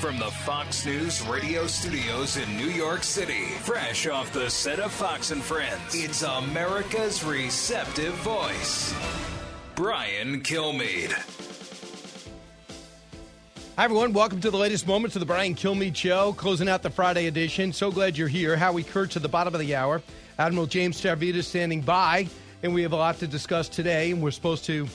From the Fox News radio studios in New York City, fresh off the set of Fox and Friends, it's America's receptive voice, Brian Kilmeade. Hi, everyone. Welcome to the latest moments of the Brian Kilmeade Show, closing out the Friday edition. So glad you're here. Howie Kurtz at the bottom of the hour. Admiral James Stavridis standing by, and we have a lot to discuss today, and we're supposed to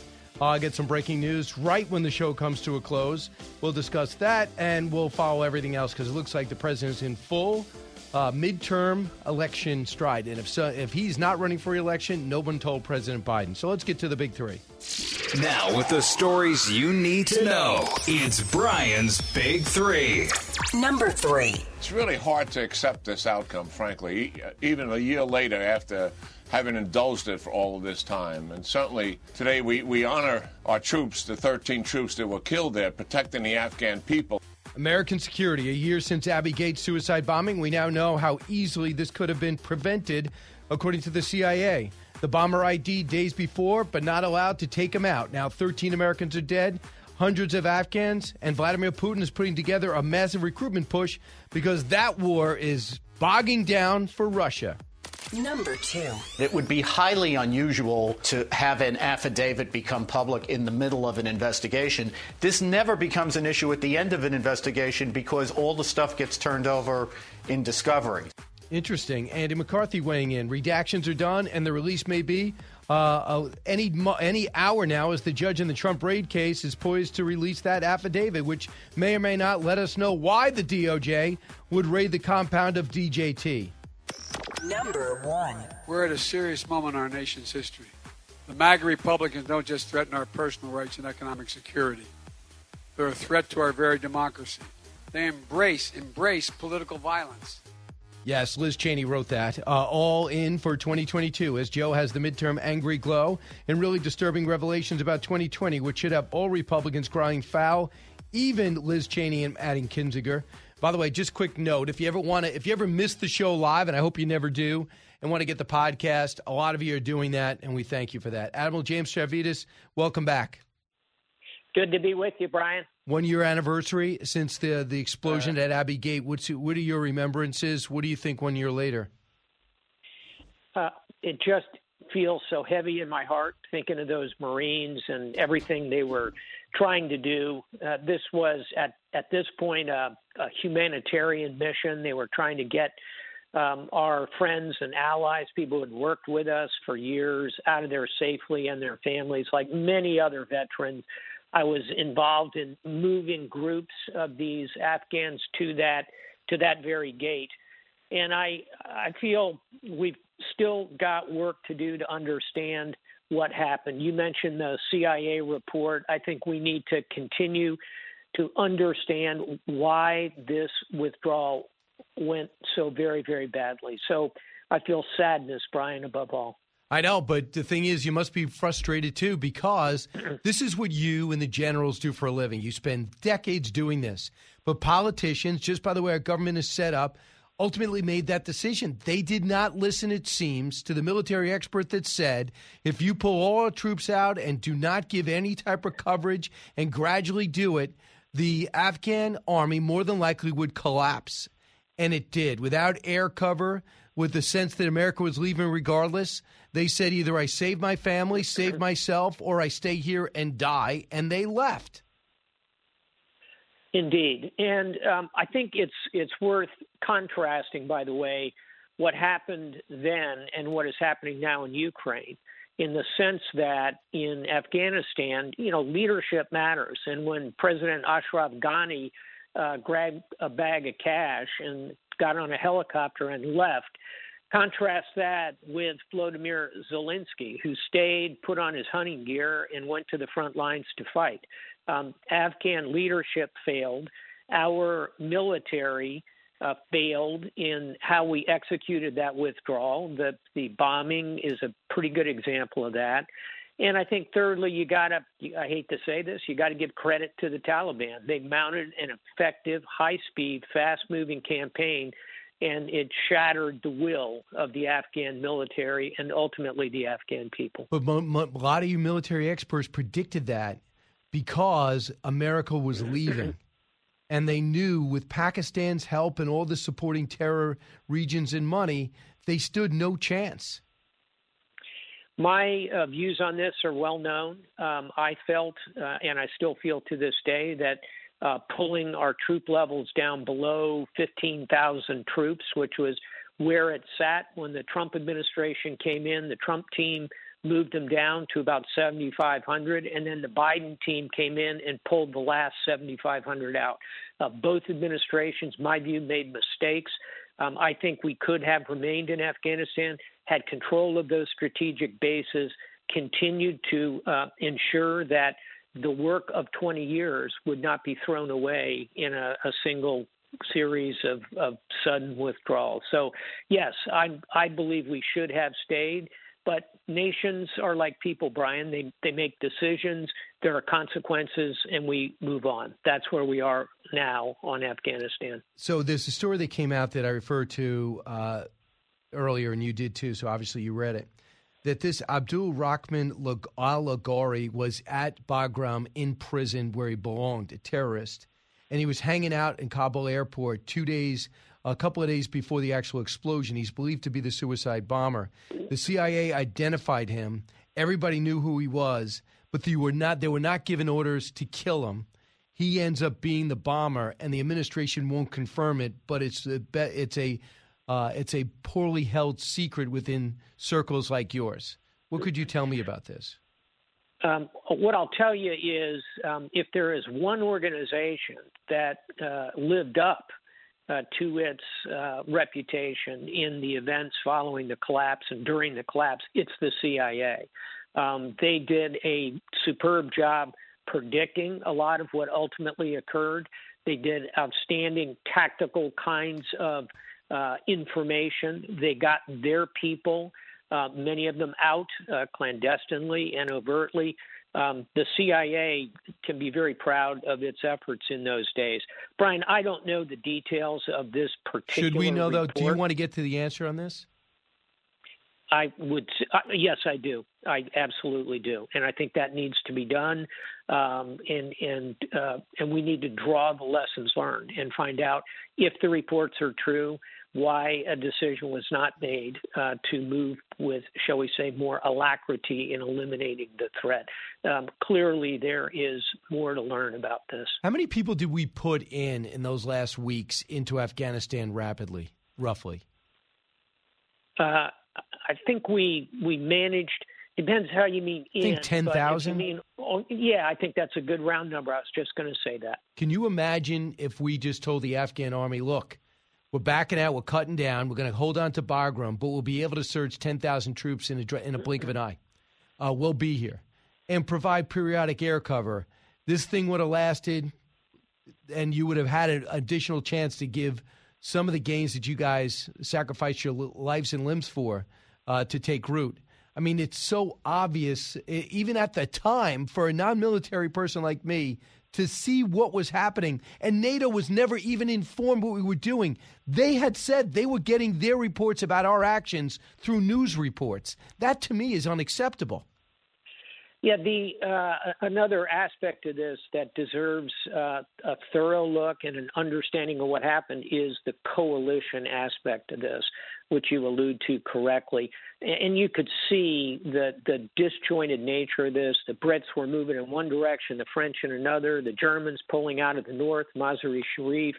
get some breaking news right when the show comes to a close. We'll discuss that, and we'll follow everything else because it looks like the president's in full midterm election stride. And if he's not running for re-election, no one told President Biden. So let's get to the big three. Now with the stories you need to know, it's Brian's Big Three. Number three. It's really hard to accept this outcome, frankly, even a year later after having indulged it for all of this time. And certainly today we honor our troops, the 13 troops that were killed there protecting the Afghan people. American security, a year since Abbey Gate suicide bombing. We now know how easily this could have been prevented, according to the CIA. The bomber ID days before, but not allowed to take him out. Now 13 Americans are dead, hundreds of Afghans, and Vladimir Putin is putting together a massive recruitment push because that war is bogging down for Russia. Number two. It would be highly unusual to have an affidavit become public in the middle of an investigation. This never becomes an issue at the end of an investigation because all the stuff gets turned over in discovery. Interesting. Andy McCarthy weighing in. Redactions are done, and the release may be any hour now as the judge in the Trump raid case is poised to release that affidavit, which may or may not let us know why the DOJ would raid the compound of DJT. Number one. We're at a serious moment in our nation's history. The MAGA Republicans don't just threaten our personal rights and economic security. They're a threat to our very democracy. They embrace political violence. Yes, Liz Cheney wrote that. All in for 2022 as Joe has the midterm angry glow and really disturbing revelations about 2020, which should have all Republicans crying foul, even Liz Cheney and Adam Kinzinger. By the way, just quick note, if you ever miss the show live, and I hope you never do, and want to get the podcast, a lot of you are doing that, and we thank you for that. Admiral James Stavridis, welcome back. Good to be with you, Brian. 1 year anniversary since the explosion at Abbey Gate. What are your remembrances? What do you think 1 year later? It just feels so heavy in my heart, thinking of those Marines and everything they were trying to do. This was, at this point, a humanitarian mission. They were trying to get our friends and allies, people who had worked with us for years, out of there safely and their families, like many other veterans. I was involved in moving groups of these Afghans to that very gate. And I feel we've still got work to do to understand what happened. You mentioned the CIA report. I think we need to continue to understand why this withdrawal went so very, very badly. So I feel sadness, Brian, above all. I know, but the thing is, you must be frustrated, too, because this is what you and the generals do for a living. You spend decades doing this. But politicians, just by the way our government is set up, ultimately made that decision. They did not listen, it seems, to the military expert that said, if you pull all our troops out and do not give any type of coverage and gradually do it, the Afghan army more than likely would collapse. And it did. Without air cover, with the sense that America was leaving regardless, they said either I save my family, save myself, or I stay here and die. And they left. Indeed. And I think it's worth contrasting, by the way, what happened then and what is happening now in Ukraine, in the sense that in Afghanistan, leadership matters. And when President Ashraf Ghani grabbed a bag of cash and got on a helicopter and left, Contrast that with Volodymyr Zelensky, who stayed, put on his hunting gear, and went to the front lines to fight. Afghan leadership failed. Our military failed in how we executed that withdrawal. The bombing is a pretty good example of that. And I think thirdly, I hate to say this, you got to give credit to the Taliban. They mounted an effective, high-speed, fast-moving campaign, and it shattered the will of the Afghan military and ultimately the Afghan people. But a lot of you military experts predicted that because America was leaving. And they knew with Pakistan's help and all the supporting terror regions and money, they stood no chance. My views on this are well known. I felt, and I still feel to this day, that pulling our troop levels down below 15,000 troops, which was where it sat when the Trump administration came in, the Trump team moved them down to about 7,500, and then the Biden team came in and pulled the last 7,500 out. Both administrations, my view, made mistakes. I think we could have remained in Afghanistan, had control of those strategic bases, continued to ensure that the work of 20 years would not be thrown away in a single series of sudden withdrawals. So, yes, I believe we should have stayed. But nations are like people, Brian. They make decisions. There are consequences, and we move on. That's where we are now on Afghanistan. So there's a story that came out that I referred to earlier, and you did too, so obviously you read it, that this Abdul Rahman al-Laghari was at Bagram in prison where he belonged, a terrorist, and he was hanging out in Kabul airport a couple of days before the actual explosion. He's believed to be the suicide bomber. The CIA identified him. Everybody knew who he was, but they were not given orders to kill him. He ends up being the bomber, and the administration won't confirm it, but it's a poorly held secret within circles like yours. What could you tell me about this? What I'll tell you is if there is one organization that lived up to its reputation in the events following the collapse and during the collapse, it's the CIA. They did a superb job predicting a lot of what ultimately occurred. They did outstanding tactical kinds of information. They got their people, many of them out clandestinely and overtly. The CIA can be very proud of its efforts in those days. Brian, I don't know the details of this particular report. Should we know, though? Do you want to get to the answer on this? I would. Yes, I do. I absolutely do. And I think that needs to be done. And we need to draw the lessons learned and find out if the reports are true, why a decision was not made to move with, shall we say, more alacrity in eliminating the threat. Clearly, there is more to learn about this. How many people did we put in those last weeks into Afghanistan rapidly, roughly? I think we managed, depends how you mean in. I think 10,000? Yeah, I think that's a good round number. I was just going to say that. Can you imagine if we just told the Afghan army, look, we're backing out, we're cutting down, we're going to hold on to Bagram, but we'll be able to surge 10,000 troops in a blink of an eye. We'll be here and provide periodic air cover. This thing would have lasted, and you would have had an additional chance to give some of the gains that you guys sacrificed your lives and limbs for to take root. I mean, it's so obvious, even at the time, for a non-military person like me, to see what was happening. And NATO was never even informed what we were doing. They had said they were getting their reports about our actions through news reports. That, to me, is unacceptable. Yeah, another aspect of this that deserves a thorough look and an understanding of what happened is the coalition aspect of this, which you allude to correctly. And you could see the disjointed nature of this. The Brits were moving in one direction, the French in another, the Germans pulling out of the north, Mazar-i Sharif,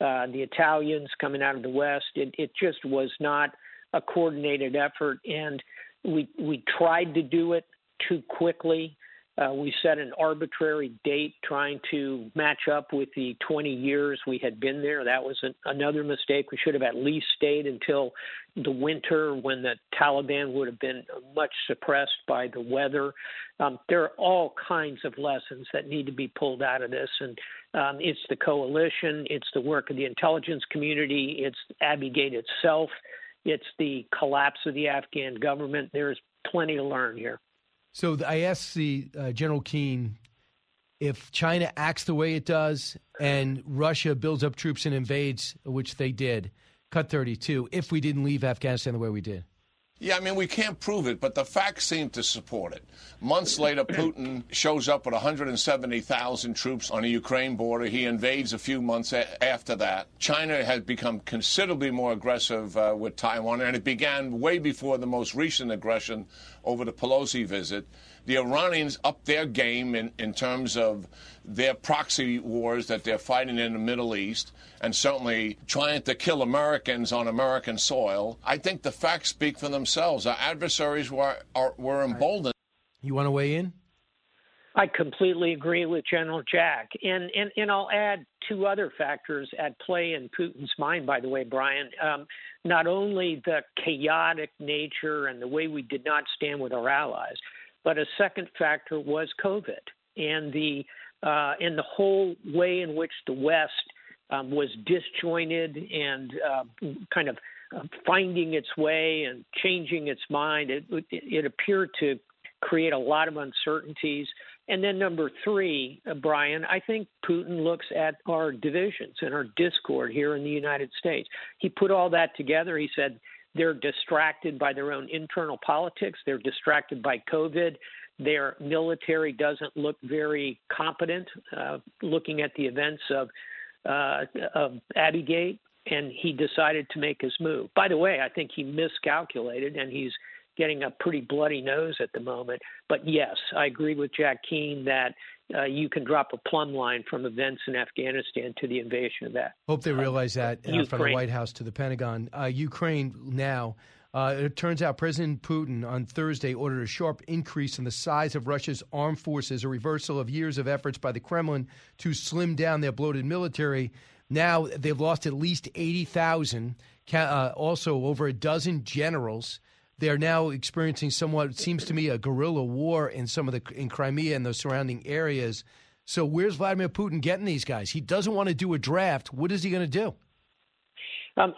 the Italians coming out of the west. It just was not a coordinated effort, and we tried to do it too quickly. We set an arbitrary date trying to match up with the 20 years we had been there. That was another mistake. We should have at least stayed until the winter when the Taliban would have been much suppressed by the weather. There are all kinds of lessons that need to be pulled out of this. And it's the coalition. It's the work of the intelligence community. It's Abbey Gate itself. It's the collapse of the Afghan government. There's plenty to learn here. So I asked the General Keane if China acts the way it does and Russia builds up troops and invades, which they did, cut 32, if we didn't leave Afghanistan the way we did. Yeah, I mean, we can't prove it, but the facts seem to support it. Months later, Putin shows up with 170,000 troops on the Ukraine border. He invades a few months after that. China has become considerably more aggressive with Taiwan, and it began way before the most recent aggression over the Pelosi visit. The Iranians upped their game in terms of their proxy wars that they're fighting in the Middle East and certainly trying to kill Americans on American soil. I think the facts speak for themselves. Our adversaries were emboldened. You want to weigh in? I completely agree with General Jack. And I'll add two other factors at play in Putin's mind, by the way, Brian. Not only the chaotic nature and the way we did not stand with our allies, but a second factor was COVID and the whole way in which the West was disjointed and kind of finding its way and changing its mind. It appeared to create a lot of uncertainties. And then number three, Brian, I think Putin looks at our divisions and our discord here in the United States. He put all that together. He said, they're distracted by their own internal politics. They're distracted by COVID. Their military doesn't look very competent, looking at the events of Abbey Gate, and he decided to make his move. By the way, I think he miscalculated, and he's getting a pretty bloody nose at the moment. But yes, I agree with Jack Keane that you can drop a plumb line from events in Afghanistan to the invasion of that. Hope they realize that from the White House to the Pentagon. Ukraine now. It turns out President Putin on Thursday ordered a sharp increase in the size of Russia's armed forces, a reversal of years of efforts by the Kremlin to slim down their bloated military. Now they've lost at least 80,000, also over a dozen generals. They're now experiencing somewhat, it seems to me, a guerrilla war in some of in Crimea and the surrounding areas. So where's Vladimir Putin getting these guys? He doesn't want to do a draft. What is he going to do?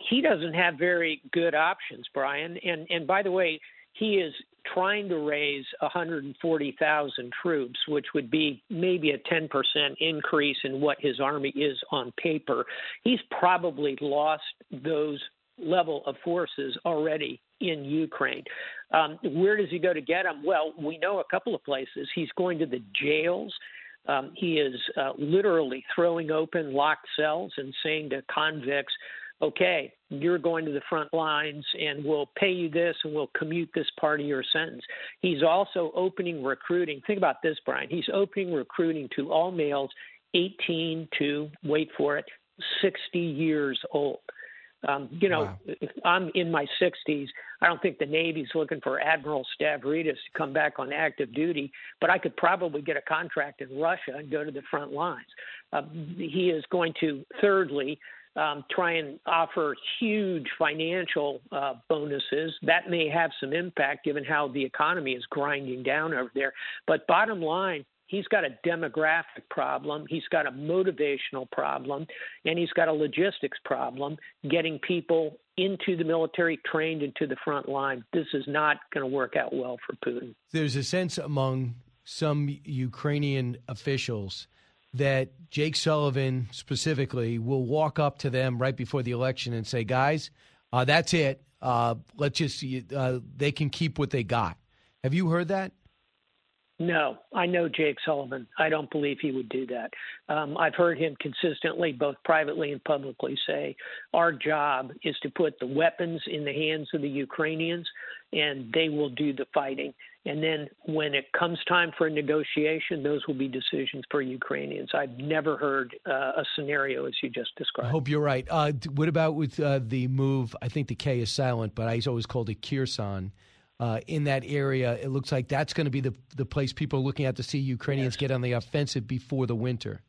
He doesn't have very good options, Brian. And by the way, he is trying to raise 140,000 troops, which would be maybe a 10% increase in what his army is on paper. He's probably lost those level of forces already in Ukraine. Where does he go to get them? Well, we know a couple of places. He's going to the jails. He is literally throwing open locked cells and saying to convicts, okay, you're going to the front lines and we'll pay you this and we'll commute this part of your sentence. He's also opening recruiting. Think about this, Brian. He's opening recruiting to all males 18 to, wait for it, 60 years old. I'm in my 60s. I don't think the Navy's looking for Admiral Stavridis to come back on active duty, but I could probably get a contract in Russia and go to the front lines. He is going to, thirdly, try and offer huge financial bonuses. That may have some impact given how the economy is grinding down over there. But bottom line, he's got a demographic problem, he's got a motivational problem, and he's got a logistics problem getting people into the military, trained into the front line. This is not going to work out well for Putin. There's a sense among some Ukrainian officials that Jake Sullivan specifically will walk up to them right before the election and say, guys, that's it. Let's just they can keep what they got. Have you heard that? No, I know Jake Sullivan. I don't believe he would do that. I've heard him consistently, both privately and publicly, say our job is to put the weapons in the hands of the Ukrainians and they will do the fighting. And then when it comes time for a negotiation, those will be decisions for Ukrainians. I've never heard a scenario as you just described. I hope you're right. What about with the move? I think the K is silent, but I always called it Kherson. in that area. It looks like that's going to be the place people are looking at to see Ukrainians get on the offensive before the winter.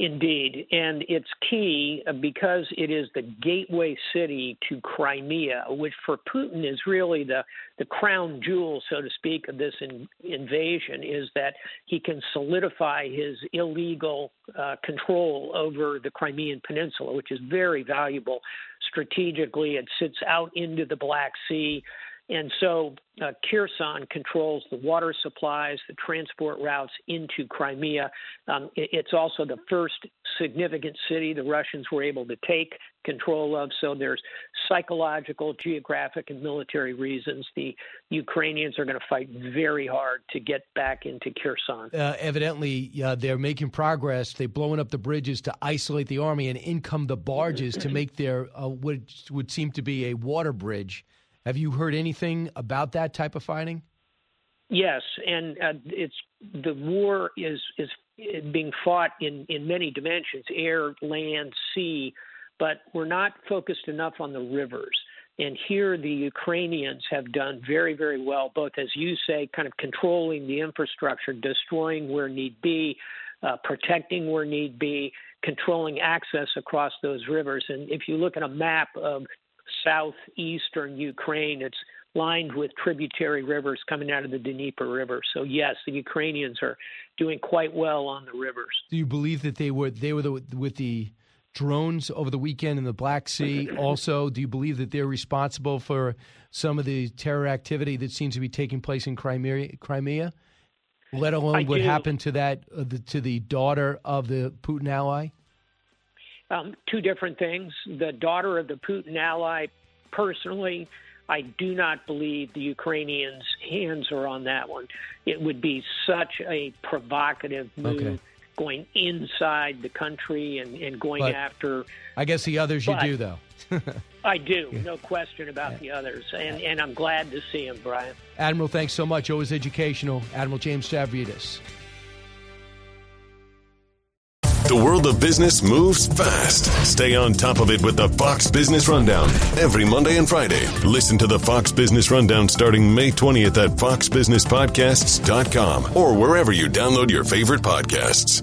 Indeed, and it's key because it is the gateway city to Crimea, which for Putin is really the crown jewel, so to speak, of this invasion, is that he can solidify his illegal control over the Crimean Peninsula, which is very valuable strategically. It sits out into the Black Sea. And so Kherson controls the water supplies, the transport routes into Crimea. It's also the first significant city the Russians were able to take control of. So there's psychological, geographic, and military reasons. The Ukrainians are going to fight very hard to get back into Kherson. Evidently, they're making progress. They're blowing up the bridges to isolate the army and in come the barges to make their what would seem to be a water bridge. Have you heard anything about that type of fighting? Yes, and the war is being fought in many dimensions, air, land, sea, but we're not focused enough on the rivers. And here the Ukrainians have done very, very well, both, as you say, kind of controlling the infrastructure, destroying where need be, protecting where need be, controlling access across those rivers. And if you look at a map of southeastern Ukraine, it's lined with tributary rivers coming out of the Dnieper River. So, yes, the Ukrainians are doing quite well on the rivers. Do you believe that they were with the drones over the weekend in the Black Sea? Also, do you believe that they're responsible for some of the terror activity that seems to be taking place in Crimea? Let alone what happened to the daughter of the Putin ally? Two different things. The daughter of the Putin ally, personally, I do not believe the Ukrainians' hands are on that one. It would be such a provocative move going inside the country and going after. I guess the others you do, though. I do. No question about the others. And I'm glad to see him, Brian. Admiral, thanks so much. Always educational. Admiral James Stavridis. The world of business moves fast. Stay on top of it with the Fox Business Rundown every Monday and Friday. Listen to the Fox Business Rundown starting May 20th at foxbusinesspodcasts.com or wherever you download your favorite podcasts.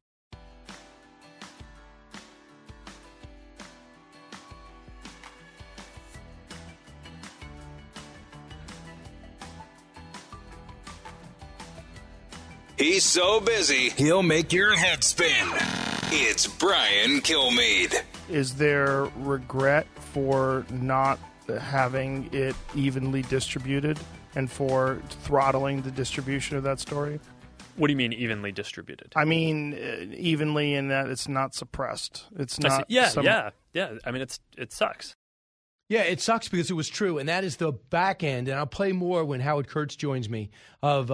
He's so busy, he'll make your head spin. It's Brian Kilmeade. Is there regret for not having it evenly distributed and for throttling the distribution of that story? What do you mean evenly distributed? I mean evenly in that it's not suppressed. It's not. Yeah. I mean, it sucks. Yeah, it sucks because it was true, and that is the back end. And I'll play more when Howard Kurtz joins me of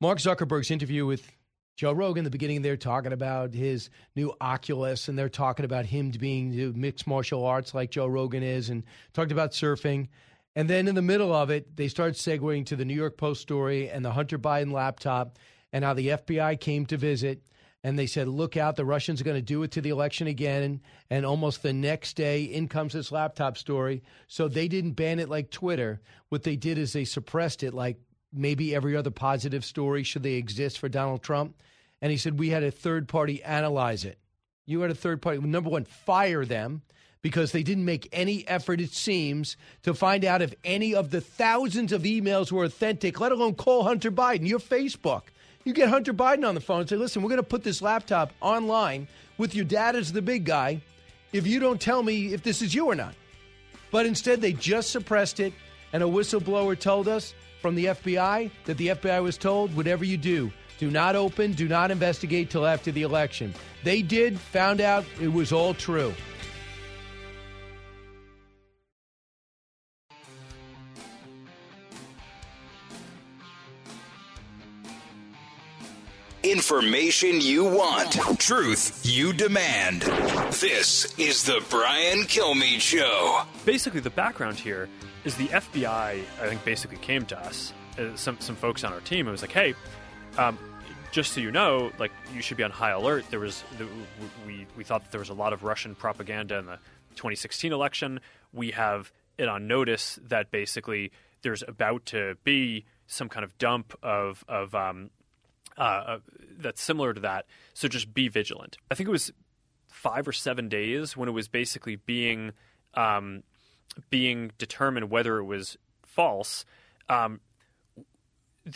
Mark Zuckerberg's interview with Joe Rogan. The beginning, they're talking about his new Oculus, and they're talking about him being mixed martial arts like Joe Rogan is, and talked about surfing. And then in the middle of it, they start segueing to the New York Post story and the Hunter Biden laptop and how the FBI came to visit. And they said, look out, the Russians are going to do it to the election again. And almost the next day, in comes this laptop story. So they didn't ban it like Twitter. What they did is they suppressed it like maybe every other positive story, should they exist, for Donald Trump. And he said, we had a third party analyze it. You had a third party. Number one, fire them, because they didn't make any effort, it seems, to find out if any of the thousands of emails were authentic, let alone call Hunter Biden, your Facebook. You get Hunter Biden on the phone and say, listen, we're going to put this laptop online with your dad as the big guy if you don't tell me if this is you or not. But instead, they just suppressed it, and a whistleblower told us from the FBI that the FBI was told, whatever you do, do not open, do not investigate till after the election. They did, found out it was all true. Information you want. Truth you demand. This is the Brian Kilmeade Show. Basically, the background here is the FBI, I think, basically came to us, some folks on our team. It was like, hey, just so you know, like, you should be on high alert. There was we thought that there was a lot of Russian propaganda in the 2016 election. We have it on notice that basically there's about to be some kind of dump of that's similar to that. So just be vigilant. I think it was 5 or 7 days when it was basically being determined whether it was false. The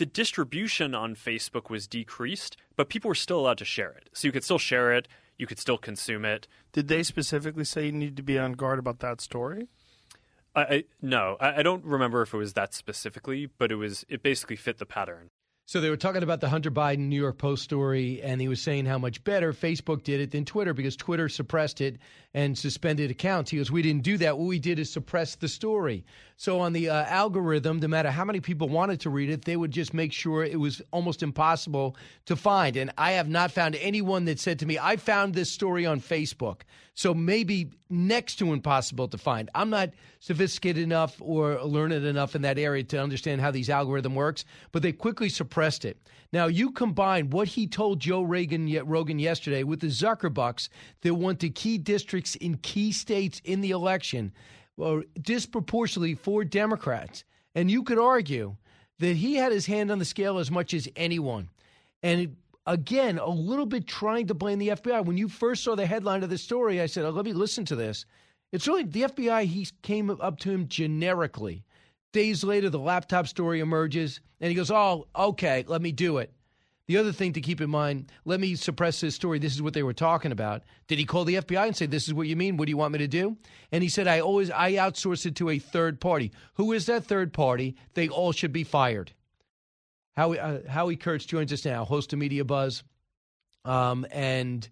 distribution on Facebook was decreased, but people were still allowed to share it. So you could still share it. You could still consume it. Did they specifically say you need to be on guard about that story? No, I don't remember if it was that specifically, but it basically fit the pattern. So they were talking about the Hunter Biden New York Post story, and he was saying how much better Facebook did it than Twitter because Twitter suppressed it and suspended accounts. He goes, we didn't do that. What we did is suppress the story. So on the algorithm, no matter how many people wanted to read it, they would just make sure it was almost impossible to find. And I have not found anyone that said to me, I found this story on Facebook. So maybe next to impossible to find. I'm not sophisticated enough or learned enough in that area to understand how these algorithm works, but they quickly suppressed it. Now, you combine what he told Joe Rogan yesterday with the Zuckerbucks that went to key districts in key states in the election, well, disproportionately for Democrats. And you could argue that he had his hand on the scale as much as anyone. And again, a little bit trying to blame the FBI. When you first saw the headline of the story, I said, oh, let me listen to this. It's really the FBI, he came up to him generically. Days later, the laptop story emerges, and he goes, oh, okay, let me do it. The other thing to keep in mind, let me suppress this story. This is what they were talking about. Did he call the FBI and say, this is what you mean? What do you want me to do? And he said, I outsource it to a third party. Who is that third party? They all should be fired. Howie Kurtz joins us now, host of Media Buzz, and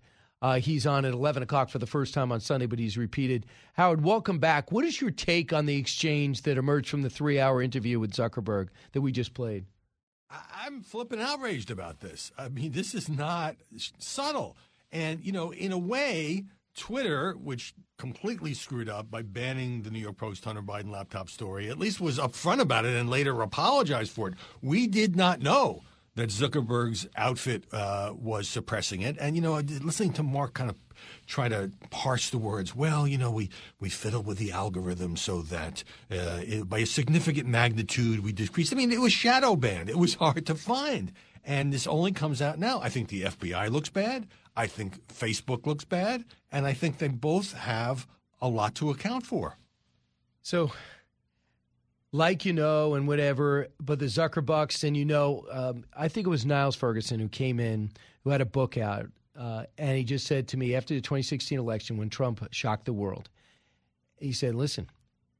he's on at 11 o'clock for the first time on Sunday, but he's repeated. Howard, welcome back. What is your take on the exchange that emerged from the 3-hour interview with Zuckerberg that we just played? I'm flipping outraged about this. I mean, this is not subtle. And, you know, in a way, Twitter, which completely screwed up by banning the New York Post Hunter Biden laptop story, at least was upfront about it and later apologized for it. We did not know that Zuckerberg's outfit was suppressing it. And, you know, listening to Mark kind of try to parse the words, well, you know, we fiddled with the algorithm so that by a significant magnitude we decreased. I mean, it was shadow banned. It was hard to find. And this only comes out now. I think the FBI looks bad. I think Facebook looks bad, and I think they both have a lot to account for. So, like, you know, and whatever, but the Zuckerbucks, and, you know, I think it was Niles Ferguson who came in, who had a book out, and he just said to me after the 2016 election when Trump shocked the world, he said, listen,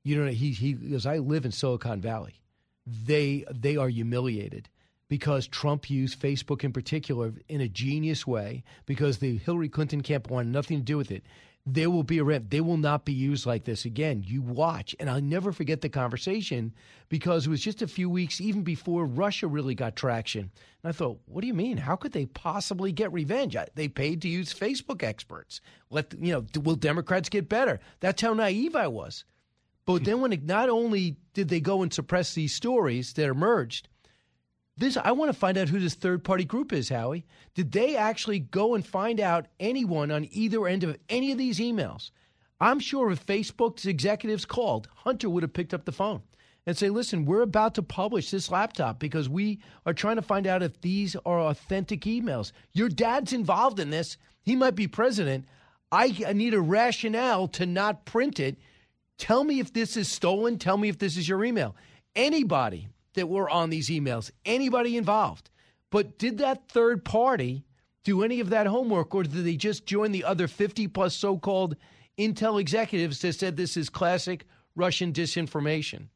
you know, he goes, I live in Silicon Valley. They are humiliated. Because Trump used Facebook in particular in a genius way, because the Hillary Clinton camp wanted nothing to do with it. There will be a rant. They will not be used like this again. You watch. And I'll never forget the conversation, because it was just a few weeks even before Russia really got traction. And I thought, what do you mean? How could they possibly get revenge? They paid to use Facebook experts. Will Democrats get better? That's how naive I was. But then when not only did they go and suppress these stories that emerged, I want to find out who this third-party group is, Howie. Did they actually go and find out anyone on either end of any of these emails? I'm sure if Facebook's executives called, Hunter would have picked up the phone and say, listen, we're about to publish this laptop because we are trying to find out if these are authentic emails. Your dad's involved in this. He might be president. I need a rationale to not print it. Tell me if this is stolen. Tell me if this is your email. Anybody that were on these emails, anybody involved. But did that third party do any of that homework, or did they just join the other 50-plus so-called Intel executives that said this is classic Russian disinformation?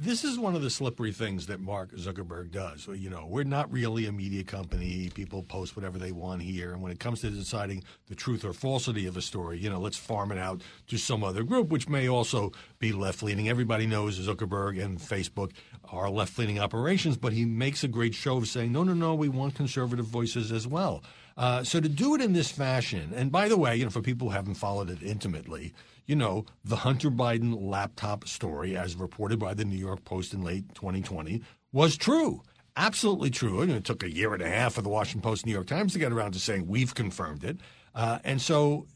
This is one of the slippery things that Mark Zuckerberg does. You know, we're not really a media company. People post whatever they want here. And when it comes to deciding the truth or falsity of a story, you know, let's farm it out to some other group, which may also be left-leaning. Everybody knows Zuckerberg and Facebook are left-leaning operations, but he makes a great show of saying, no, no, no, we want conservative voices as well. So to do it in this fashion, and by the way, you know, for people who haven't followed it intimately, you know, the Hunter Biden laptop story, as reported by the New York Post in late 2020, was true. Absolutely true. And it took a year and a half for the Washington Post and New York Times to get around to saying we've confirmed it. And so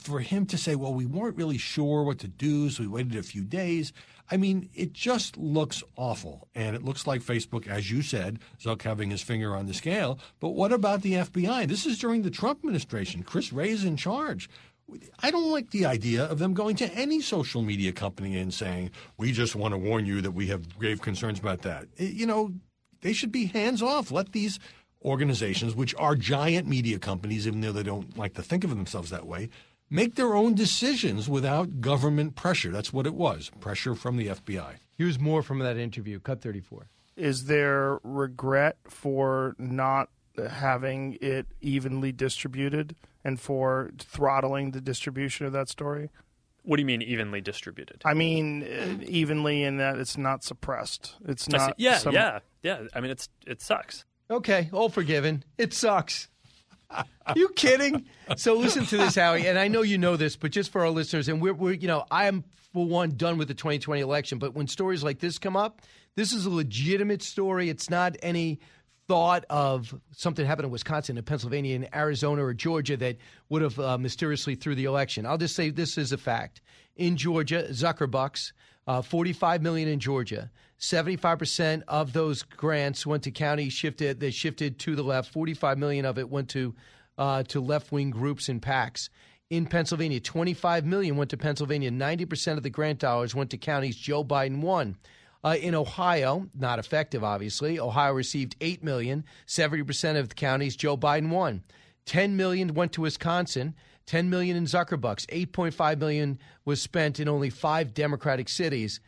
for him to say, well, we weren't really sure what to do, so we waited a few days. I mean, it just looks awful, and it looks like Facebook, as you said, Zuck having his finger on the scale. But what about the FBI? This is during the Trump administration. Chris Wray is in charge. I don't like the idea of them going to any social media company and saying, we just want to warn you that we have grave concerns about that. You know, they should be hands off. Let these organizations, which are giant media companies, even though they don't like to think of themselves that way, make their own decisions without government pressure. That's what it was, pressure from the FBI. Here's more from that interview, Cut 34. Is there regret for not having it evenly distributed and for throttling the distribution of that story? What do you mean evenly distributed? I mean evenly in that it's not suppressed. It's not. Yeah. I mean, it sucks. Okay, all forgiven. It sucks. Are you kidding? So listen to this, Howie, and I know you know this, but just for our listeners, and we're you know, I am, for one, done with the 2020 election, but when stories like this come up, this is a legitimate story. It's not any thought of something happened in Wisconsin and Pennsylvania and Arizona or Georgia that would have mysteriously threw the election. I'll just say this is a fact. In Georgia, Zuckerbucks, 45 million in Georgia. 75% of those grants went to counties shifted to the left. 45 million of it went to left-wing groups and PACs. In Pennsylvania, 25 million went to Pennsylvania. 90% of the grant dollars went to counties Joe Biden won. In Ohio, not effective, obviously. Ohio received 8 million. 70% of the counties Joe Biden won. 10 million went to Wisconsin. 10 million in Zuckerbucks. 8.5 million was spent in only 5 Democratic cities.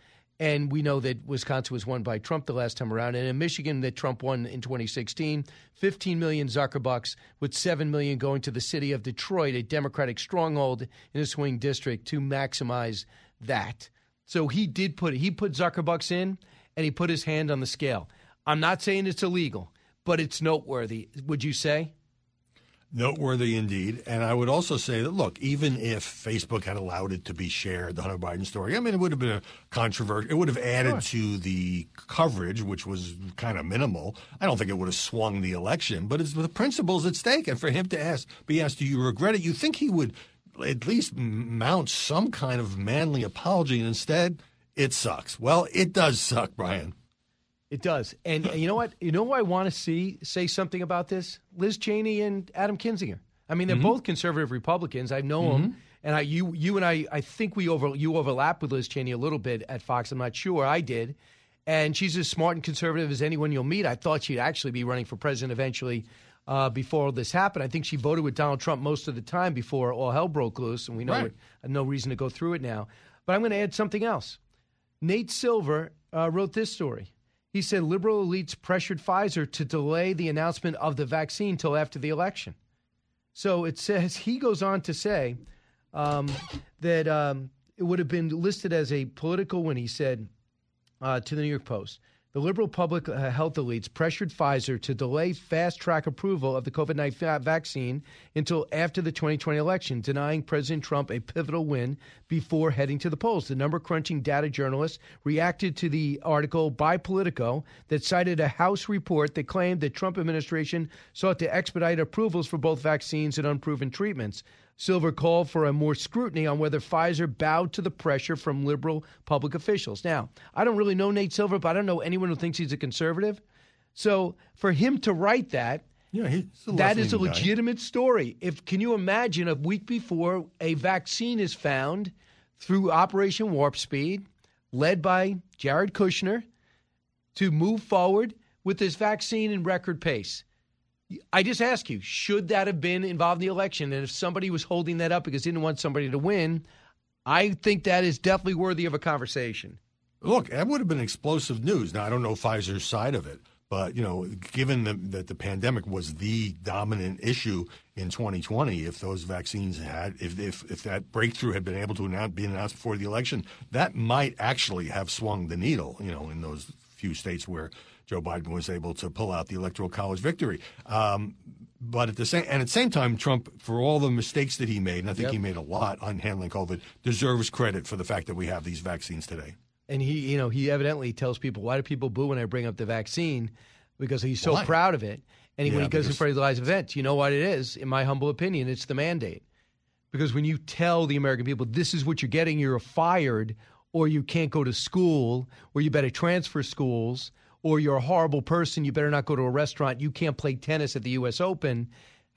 And we know that Wisconsin was won by Trump the last time around. And in Michigan, that Trump won in 2016, 15 million Zuckerbucks, with 7 million going to the city of Detroit, a Democratic stronghold in a swing district, to maximize that. So he put Zuckerbucks in, and he put his hand on the scale. I'm not saying it's illegal, but it's noteworthy, would you say? Noteworthy indeed. And I would also say that, look, even if Facebook had allowed it to be shared, the Hunter Biden story, I mean, it would have been a controversy. It would have added to the coverage, which was kind of minimal. I don't think it would have swung the election, but it's the principles at stake. And for him to be asked, do you regret it? You think he would at least mount some kind of manly apology. And instead, it sucks. Well, it does suck, Brian. It does. And you know what? You know who I want to say something about this? Liz Cheney and Adam Kinzinger. I mean, they're both conservative Republicans. I know them. And I think you overlap with Liz Cheney a little bit at Fox. I'm not sure. I did. And she's as smart and conservative as anyone you'll meet. I thought she'd actually be running for president eventually before all this happened. I think she voted with Donald Trump most of the time before all hell broke loose. And we know no reason to go through it now. But I'm going to add something else. Nate Silver wrote this story. He said liberal elites pressured Pfizer to delay the announcement of the vaccine till after the election. So it says he goes on to say that it would have been listed as a political win. He said to the New York Post, the liberal public health elites pressured Pfizer to delay fast-track approval of the COVID-19 vaccine until after the 2020 election, denying President Trump a pivotal win before heading to the polls. The number-crunching data journalist reacted to the article by Politico that cited a House report that claimed the Trump administration sought to expedite approvals for both vaccines and unproven treatments. Silver called for a more scrutiny on whether Pfizer bowed to the pressure from liberal public officials. Now, I don't really know Nate Silver, but I don't know anyone who thinks he's a conservative. So for him to write that, that is a legitimate story. Can you imagine a week before a vaccine is found through Operation Warp Speed, led by Jared Kushner, to move forward with this vaccine in record pace? I just ask you, should that have been involved in the election? And if somebody was holding that up because they didn't want somebody to win, I think that is definitely worthy of a conversation. Look, that would have been explosive news. Now, I don't know Pfizer's side of it, but, you know, given that the pandemic was the dominant issue in 2020, if those vaccines had, if that breakthrough had been able to be announced before the election, that might actually have swung the needle, you know, in those few states where Joe Biden was able to pull out the Electoral College victory. But at the same time, Trump, for all the mistakes that he made, and I think he made a lot on handling COVID, deserves credit for the fact that we have these vaccines today. And he evidently tells people, why do people boo when I bring up the vaccine? Because he's so proud of it. And when he goes in front of the live events, you know what it is? In my humble opinion, it's the mandate. Because when you tell the American people, this is what you're getting, you're fired, or you can't go to school, or you better transfer schools, or you're a horrible person, you better not go to a restaurant, you can't play tennis at the U.S. Open,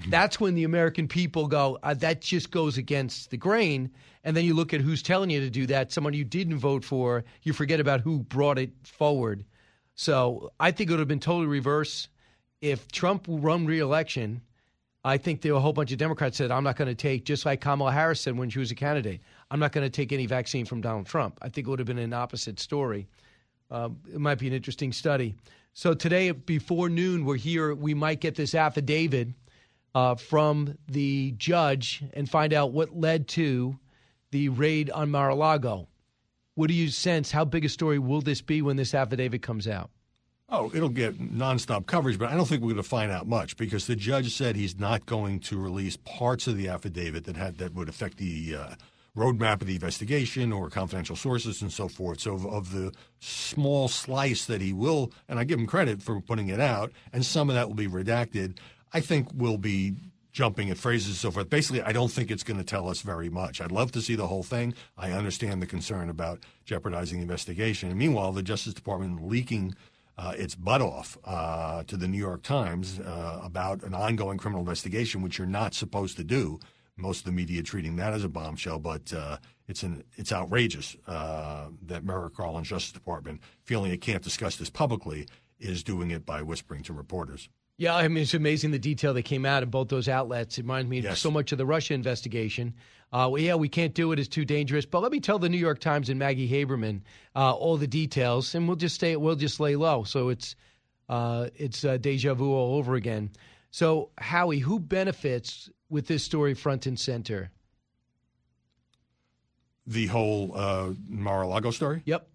that's when the American people go, that just goes against the grain. And then you look at who's telling you to do that, someone you didn't vote for, you forget about who brought it forward. So I think it would have been totally reverse. If Trump won re-election, I think there were a whole bunch of Democrats said, I'm not going to take, just like Kamala Harris said when she was a candidate, I'm not going to take any vaccine from Donald Trump. I think it would have been an opposite story. It might be an interesting study. So today before noon, we're here. We might get this affidavit from the judge and find out what led to the raid on Mar-a-Lago. What do you sense? How big a story will this be when this affidavit comes out? Oh, it'll get nonstop coverage, but I don't think we're going to find out much because the judge said he's not going to release parts of the affidavit that would affect the roadmap of the investigation or confidential sources and so forth. So of the small slice that he will, and I give him credit for putting it out, and some of that will be redacted, I think we'll be jumping at phrases and so forth. Basically, I don't think it's going to tell us very much. I'd love to see the whole thing. I understand the concern about jeopardizing the investigation. And meanwhile, the Justice Department leaking its butt off to the New York Times about an ongoing criminal investigation, which you're not supposed to do. Most of the media treating that as a bombshell, but it's outrageous that Merrick Garland's Justice Department, feeling it can't discuss this publicly, is doing it by whispering to reporters. Yeah, I mean, it's amazing the detail that came out of both those outlets. It reminds me so much of the Russia investigation. We can't do it. It's too dangerous. But let me tell the New York Times and Maggie Haberman all the details, and we'll just lay low. So it's deja vu all over again. So, Howie, who benefits with this story front and center? The whole Mar-a-Lago story? Yep.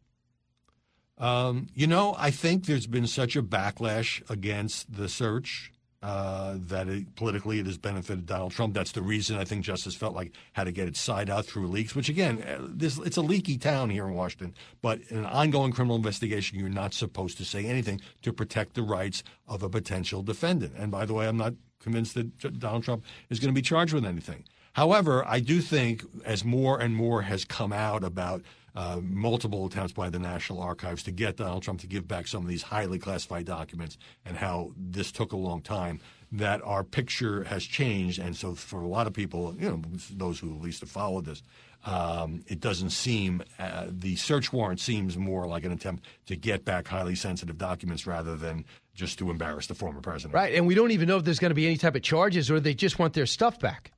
I think there's been such a backlash against the search that politically it has benefited Donald Trump. That's the reason I think Justice felt like had to get its side out through leaks, which, again, it's a leaky town here in Washington. But in an ongoing criminal investigation, you're not supposed to say anything to protect the rights of a potential defendant. And, by the way, I'm not convinced that Donald Trump is going to be charged with anything. However, I do think as more and more has come out about multiple attempts by the National Archives to get Donald Trump to give back some of these highly classified documents and how this took a long time, that our picture has changed. And so for a lot of people, you know, those who at least have followed this, it doesn't seem the search warrant seems more like an attempt to get back highly sensitive documents rather than just to embarrass the former president. Right. And we don't even know if there's going to be any type of charges or they just want their stuff back.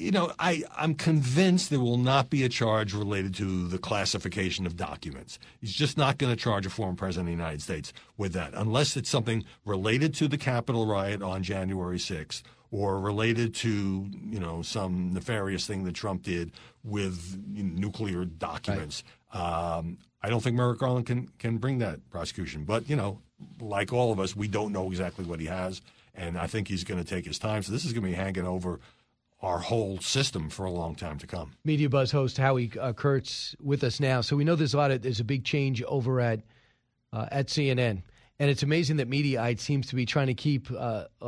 You know, I'm convinced there will not be a charge related to the classification of documents. He's just not going to charge a former president of the United States with that, unless it's something related to the Capitol riot on January 6th or related to, you know, some nefarious thing that Trump did with nuclear documents. Right. I don't think Merrick Garland can bring that prosecution. But, you know, like all of us, we don't know exactly what he has, and I think he's going to take his time. So this is going to be hanging over our whole system for a long time to come. Media Buzz host Howie Kurtz with us now. So we know there's a big change over at CNN, and it's amazing that Mediaite seems to be trying to keep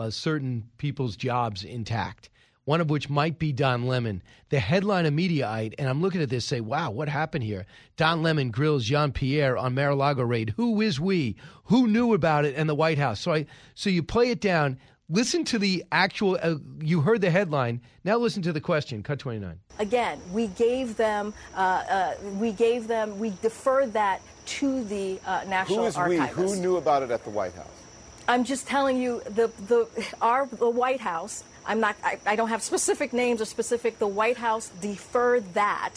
certain people's jobs intact. One of which might be Don Lemon. The headline of Mediaite, and I'm looking at this, say, wow, what happened here? Don Lemon grills Jean-Pierre on Mar-a-Lago raid. Who is we? Who knew about it? And the White House. So you play it down. Listen to the actual, you heard the headline. Now listen to the question. Cut 29. Again, we deferred that to the National Archives. Who is we? Who knew about it at the White House? I'm just telling you, the White House, I don't have specific names or specific, the White House deferred that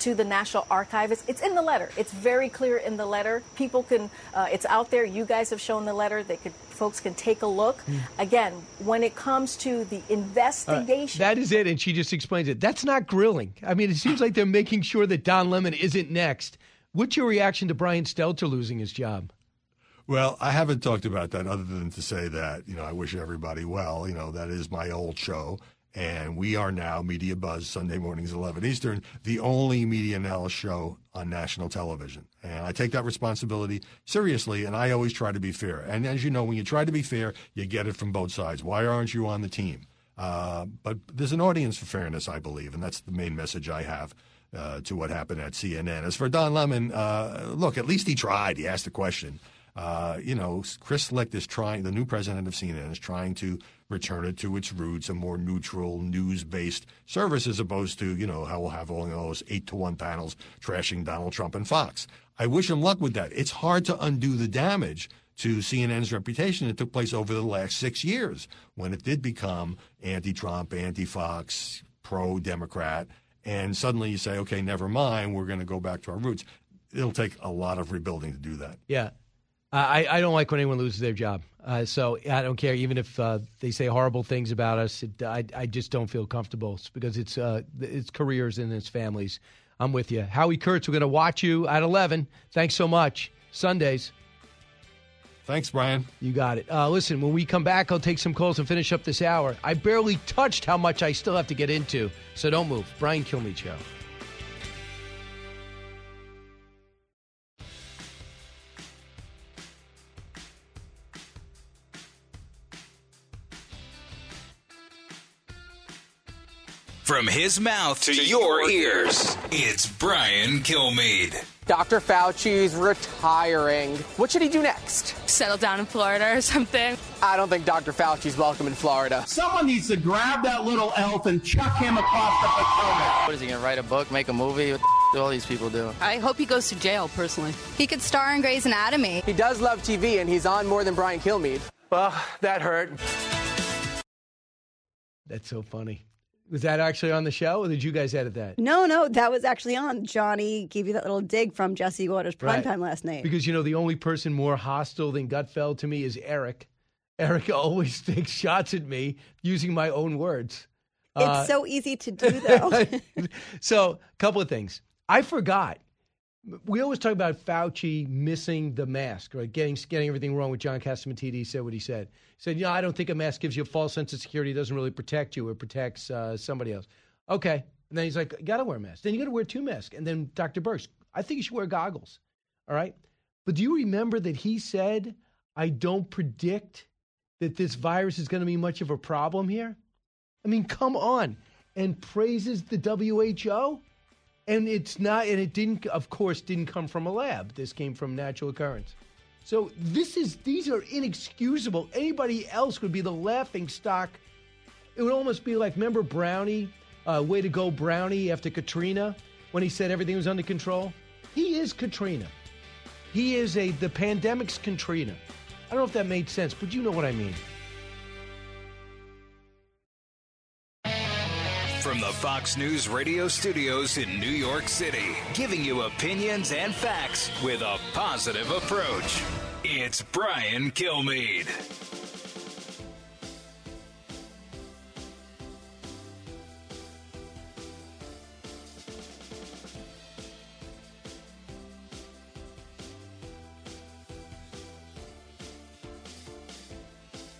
to the National Archivist. It's in the letter. It's very clear in the letter. People can, it's out there. You guys have shown the letter. Folks can take a look. Again, when it comes to the investigation. That is it, and she just explains it. That's not grilling. I mean, it seems like they're making sure that Don Lemon isn't next. What's your reaction to Brian Stelter losing his job? Well, I haven't talked about that other than to say that, you know, I wish everybody well. You know, that is my old show. And we are now, Media Buzz, Sunday mornings, 11 Eastern, the only media analysis show on national television. And I take that responsibility seriously, and I always try to be fair. And as you know, when you try to be fair, you get it from both sides. Why aren't you on the team? But there's an audience for fairness, I believe, and that's the main message I have to what happened at CNN. As for Don Lemon, look, at least he tried. He asked the question. You know, Chris Licht is trying, the new president of CNN is trying to return it to its roots, a more neutral, news-based service as opposed to, you know, how we'll have all those 8-to-1 panels trashing Donald Trump and Fox. I wish him luck with that. It's hard to undo the damage to CNN's reputation that took place over the last 6 years when it did become anti-Trump, anti-Fox, pro-Democrat, and suddenly you say, okay, never mind, we're going to go back to our roots. It'll take a lot of rebuilding to do that. Yeah. I don't like when anyone loses their job, so I don't care. Even if they say horrible things about us, I just don't feel comfortable because it's careers and it's families. I'm with you. Howie Kurtz, we're going to watch you at 11. Thanks so much. Sundays. Thanks, Brian. You got it. Listen, when we come back, I'll take some calls and finish up this hour. I barely touched how much I still have to get into, so don't move. Brian Kilmeade Show. From his mouth to your ears, it's Brian Kilmeade. Dr. Fauci's retiring. What should he do next? Settle down in Florida or something. I don't think Dr. Fauci's welcome in Florida. Someone needs to grab that little elf and chuck him across the Potomac. What is he going to write a book, make a movie? What do all these people do? I hope he goes to jail, personally. He could star in Grey's Anatomy. He does love TV, and he's on more than Brian Kilmeade. Well, that hurt. That's so funny. Was that actually on the show, or did you guys edit that? No, that was actually on. Johnny gave you that little dig from Jesse Waters' primetime last night. Because, you know, the only person more hostile than Gutfeld to me is Eric. Eric always takes shots at me using my own words. It's so easy to do, though. So, a couple of things. I forgot. We always talk about Fauci missing the mask, right? Getting everything wrong with John Castamatidis said what he said. He said, you know, I don't think a mask gives you a false sense of security. It doesn't really protect you. It protects somebody else. Okay. And then he's like, you got to wear a mask. Then you got to wear two masks. And then Dr. Birx, I think you should wear goggles. All right. But do you remember that he said, I don't predict that this virus is going to be much of a problem here? I mean, come on. And praises the WHO. And it's not, and it didn't, of course, didn't come from a lab. This came from natural occurrence. So these are inexcusable. Anybody else would be the laughing stock. It would almost be like, remember Brownie, way to go Brownie after Katrina, when he said everything was under control? He is Katrina. He is the pandemic's Katrina. I don't know if that made sense, but you know what I mean. From the Fox News radio studios in New York City, giving you opinions and facts with a positive approach. It's Brian Kilmeade.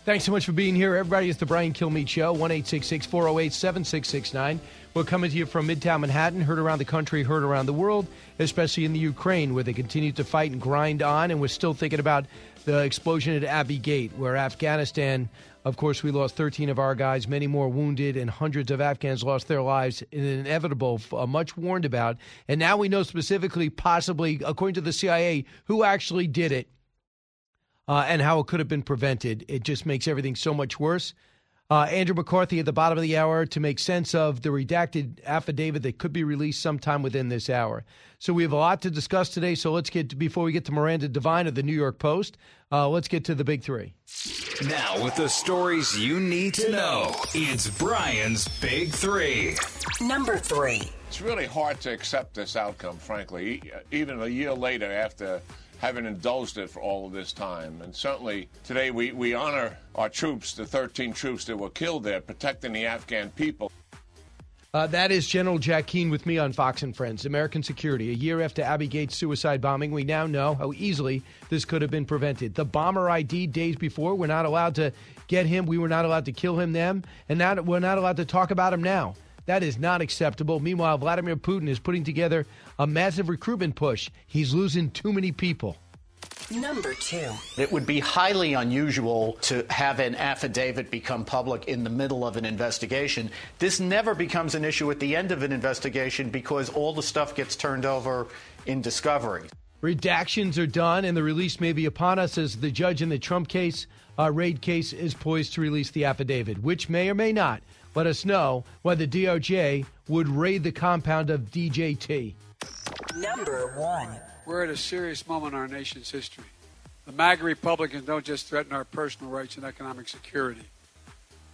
Thanks so much for being here, everybody. It's the Brian Kilmeade Show, 1-866-408-7669. We're coming to you from Midtown Manhattan, heard around the country, heard around the world, especially in the Ukraine, where they continue to fight and grind on. And we're still thinking about the explosion at Abbey Gate, where Afghanistan, of course, we lost 13 of our guys, many more wounded, and hundreds of Afghans lost their lives in an inevitable, much warned about. And now we know specifically, possibly, according to the CIA, who actually did it. And how it could have been prevented. It just makes everything so much worse. Andrew McCarthy at the bottom of the hour to make sense of the redacted affidavit that could be released sometime within this hour. So we have a lot to discuss today. So let's get to, before we get to Miranda Devine of the New York Post, let's get to the big three. Now with the stories you need to know, it's Brian's Big Three. Number three. It's really hard to accept this outcome, frankly, even a year later after having indulged it for all of this time. And certainly today we honor our troops, the 13 troops that were killed there, protecting the Afghan people. That is General Jack Keane with me on Fox & Friends. American security. A year after Abbey Gate's suicide bombing, we now know how easily this could have been prevented. The bomber ID days before, we're not allowed to get him. We were not allowed to kill him then. And now we're not allowed to talk about him now. That is not acceptable. Meanwhile, Vladimir Putin is putting together a massive recruitment push. He's losing too many people. Number two. It would be highly unusual to have an affidavit become public in the middle of an investigation. This never becomes an issue at the end of an investigation because all the stuff gets turned over in discovery. Redactions are done and the release may be upon us as the judge in the Trump case, raid case, is poised to release the affidavit, which may or may not let us know whether DOJ would raid the compound of DJT. Number one. We're at a serious moment in our nation's history. The MAGA Republicans don't just threaten our personal rights and economic security.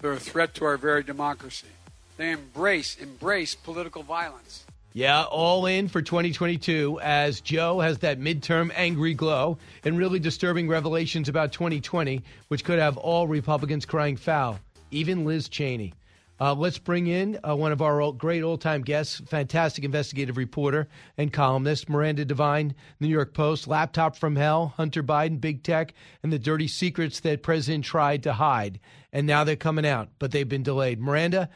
They're a threat to our very democracy. They embrace political violence. Yeah, all in for 2022 as Joe has that midterm angry glow and really disturbing revelations about 2020, which could have all Republicans crying foul, even Liz Cheney. Let's bring in one of our great old-time guests, fantastic investigative reporter and columnist, Miranda Devine, New York Post, Laptop from Hell, Hunter Biden, Big Tech, and the dirty secrets that President tried to hide. And now they're coming out, but they've been delayed. Miranda,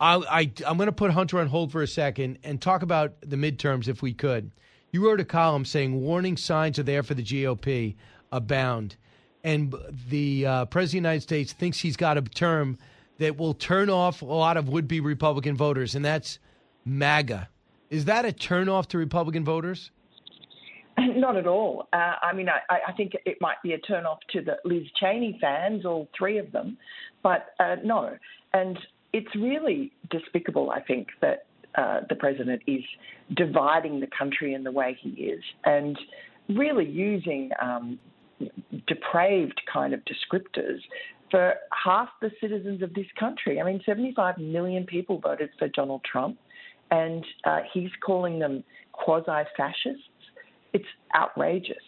I'm going to put Hunter on hold for a second and talk about the midterms if we could. You wrote a column saying warning signs are there for the GOP abound. And the President of the United States thinks he's got a term that will turn off a lot of would-be Republican voters, and that's MAGA. Is that a turnoff to Republican voters? Not at all. I think it might be a turnoff to the Liz Cheney fans, all three of them, but no. And it's really despicable, I think, that the president is dividing the country in the way he is and really using depraved kind of descriptors for half the citizens of this country. I mean, 75 million people voted for Donald Trump, and he's calling them quasi-fascists. It's outrageous.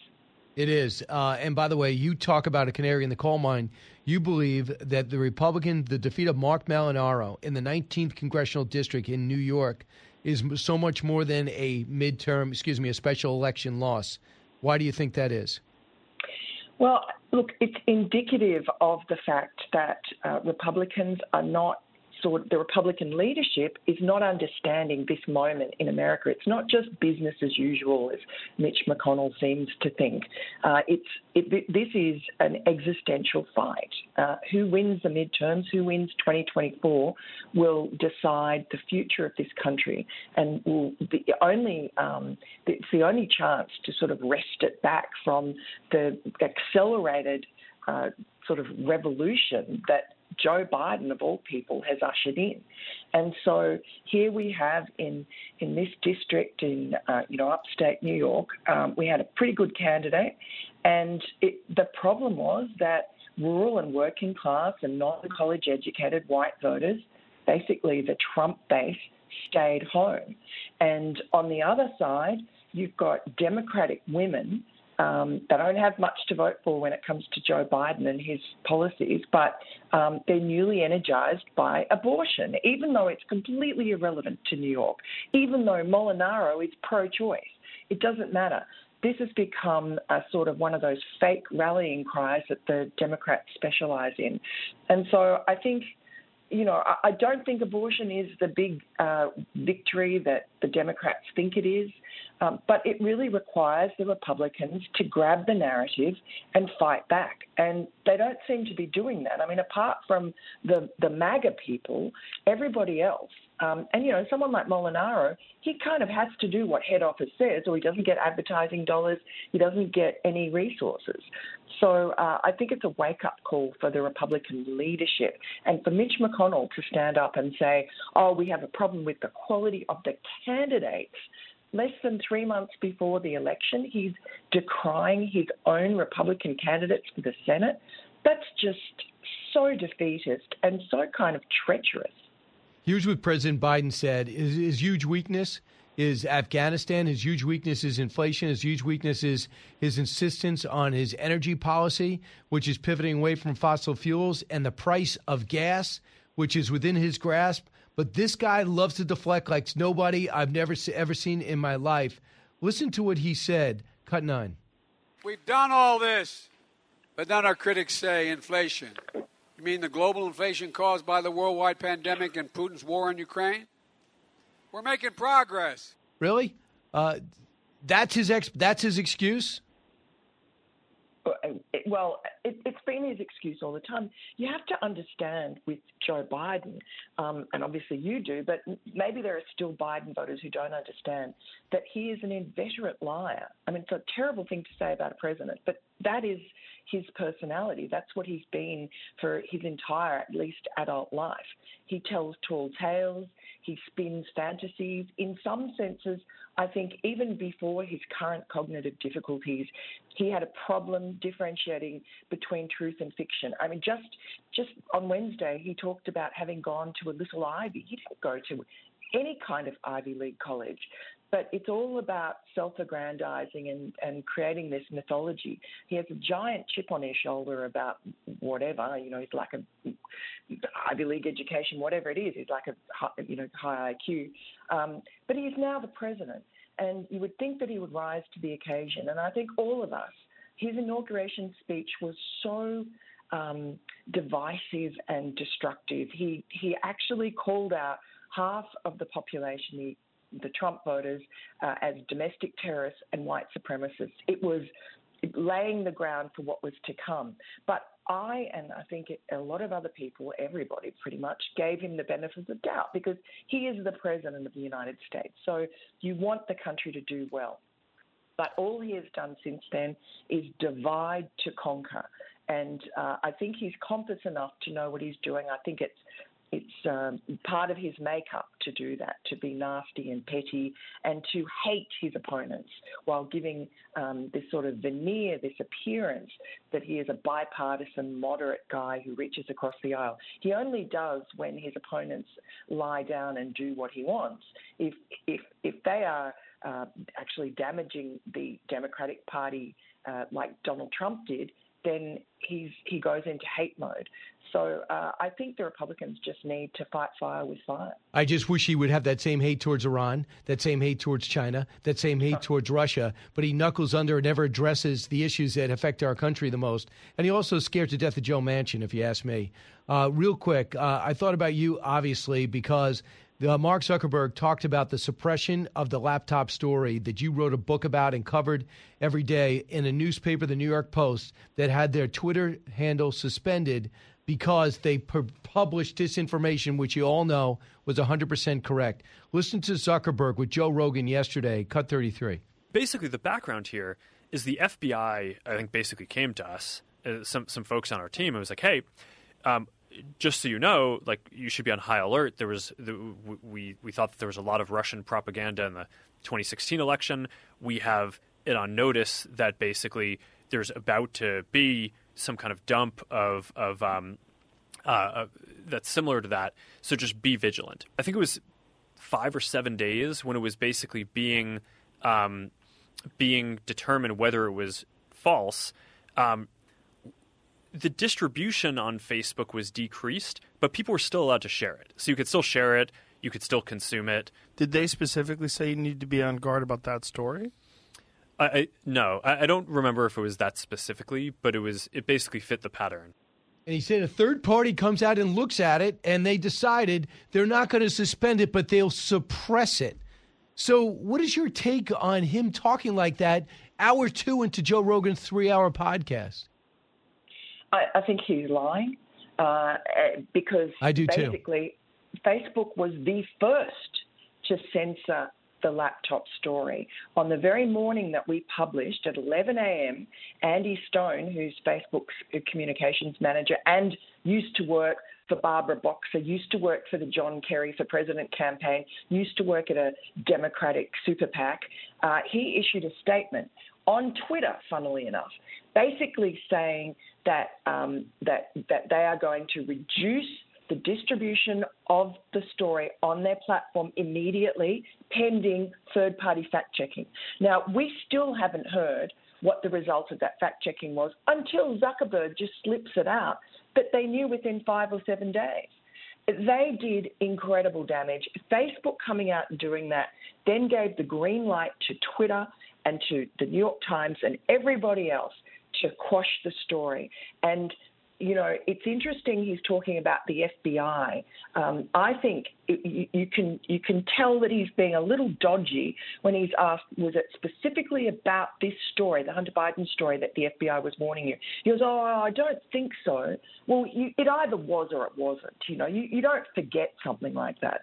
It is. And by the way, you talk about a canary in the coal mine. You believe that the defeat of Mark Malinaro in the 19th Congressional District in New York is so much more than a special election loss. Why do you think that is? Well, look, it's indicative of the fact that Republicans are not the Republican leadership is not understanding this moment in America. It's not just business as usual, as Mitch McConnell seems to think. This is an existential fight. Who wins the midterms, who wins 2024 will decide the future of this country and it's the only chance to sort of wrest it back from the accelerated sort of revolution that Joe Biden, of all people, has ushered in. And so here we have in this district in, upstate New York, we had a pretty good candidate. And the problem was that rural and working class and non-college educated white voters, basically the Trump base, stayed home. And on the other side, you've got Democratic women. They don't have much to vote for when it comes to Joe Biden and his policies, but they're newly energized by abortion, even though it's completely irrelevant to New York, even though Molinaro is pro-choice. It doesn't matter. This has become a sort of one of those fake rallying cries that the Democrats specialize in. And so I think, I don't think abortion is the big victory that the Democrats think it is. But it really requires the Republicans to grab the narrative and fight back. And they don't seem to be doing that. I mean, apart from the MAGA people, everybody else, and, you know, someone like Molinaro, he kind of has to do what head office says or he doesn't get advertising dollars, he doesn't get any resources. So I think it's a wake-up call for the Republican leadership and for Mitch McConnell to stand up and say, oh, we have a problem with the quality of the candidates. Less than 3 months before the election, he's decrying his own Republican candidates for the Senate. That's just so defeatist and so kind of treacherous. Here's what President Biden said. His huge weakness is Afghanistan. His huge weakness is inflation. His huge weakness is his insistence on his energy policy, which is pivoting away from fossil fuels, and the price of gas, which is within his grasp. But this guy loves to deflect like nobody I've never ever seen in my life. Listen to what he said. Cut 9. We've done all this, but then our critics say inflation. You mean the global inflation caused by the worldwide pandemic and Putin's war in Ukraine? We're making progress. Really? That's his excuse? Well, it's been his excuse all the time. You have to understand with Joe Biden, and obviously you do, but maybe there are still Biden voters who don't understand that he is an inveterate liar. I mean, it's a terrible thing to say about a president, but that is his personality. That's what he's been for his entire, at least adult life. He tells tall tales. He spins fantasies. In some senses, I think even before his current cognitive difficulties, he had a problem differentiating between truth and fiction. I mean, just on Wednesday, he talked about having gone to a Little Ivy. He didn't go to any kind of Ivy League college. But it's all about self-aggrandizing and creating this mythology. He has a giant chip on his shoulder about whatever, you know, he's like a Ivy League education, whatever it is. He's like a, you know, high IQ. But he is now the president. And you would think that he would rise to the occasion. And I think all of us, his inauguration speech was so divisive and destructive. He actually called out half of the population, the Trump voters, as domestic terrorists and white supremacists. It was laying the ground for what was to come. But I, and I think a lot of other people, everybody pretty much, gave him the benefit of doubt because he is the president of the United States. So you want the country to do well. But all he has done since then is divide to conquer. And I think he's compass enough to know what he's doing. I think it's part of his makeup to do that, to be nasty and petty and to hate his opponents while giving this sort of veneer, this appearance that he is a bipartisan, moderate guy who reaches across the aisle. He only does when his opponents lie down and do what he wants. If they are actually damaging the Democratic Party like Donald Trump did, then he goes into hate mode. So I think the Republicans just need to fight fire with fire. I just wish he would have that same hate towards Iran, that same hate towards China, that same hate towards Russia. But he knuckles under and never addresses the issues that affect our country the most. And he also scared to death of Joe Manchin, if you ask me. Real quick, I thought about you, obviously, because Mark Zuckerberg talked about the suppression of the laptop story that you wrote a book about and covered every day in a newspaper, the New York Post, that had their Twitter handle suspended because they published disinformation, which you all know was 100% correct. Listen to Zuckerberg with Joe Rogan yesterday, cut 33. Basically, the background here is the FBI, I think, basically came to us, some folks on our team. It was like, hey, just so you know, like, you should be on high alert. There was we thought that there was a lot of Russian propaganda in the 2016 election. We have it on notice that basically there's about to be some kind of dump of that's similar to that. So just be vigilant. I think it was 5 or 7 days when it was basically being determined whether it was false. The distribution on Facebook was decreased, but people were still allowed to share it. So you could still share it. You could still consume it. Did they specifically say you need to be on guard about that story? No, I don't remember if it was that specifically, but it basically fit the pattern. And he said a third party comes out and looks at it, and they decided they're not going to suspend it, but they'll suppress it. So what is your take on him talking like that hour two into Joe Rogan's 3-hour podcast? I think he's lying because basically Facebook was the first to censor the laptop story. On the very morning that we published at 11 a.m., Andy Stone, who's Facebook's communications manager and used to work for Barbara Boxer, used to work for the John Kerry for President campaign, used to work at a Democratic super PAC, he issued a statement on Twitter, funnily enough, basically saying that that they are going to reduce the distribution of the story on their platform immediately, pending third-party fact-checking. Now, we still haven't heard what the result of that fact-checking was until Zuckerberg just slips it out, but they knew within 5 or 7 days. They did incredible damage. Facebook coming out and doing that then gave the green light to Twitter and to the New York Times and everybody else to quash the story. And you know, it's interesting he's talking about the FBI. I think you can tell that he's being a little dodgy when he's asked, was it specifically about this story, the Hunter Biden story, that the FBI was warning you? He goes, oh, I don't think so. Well, it either was or it wasn't. You know, you don't forget something like that.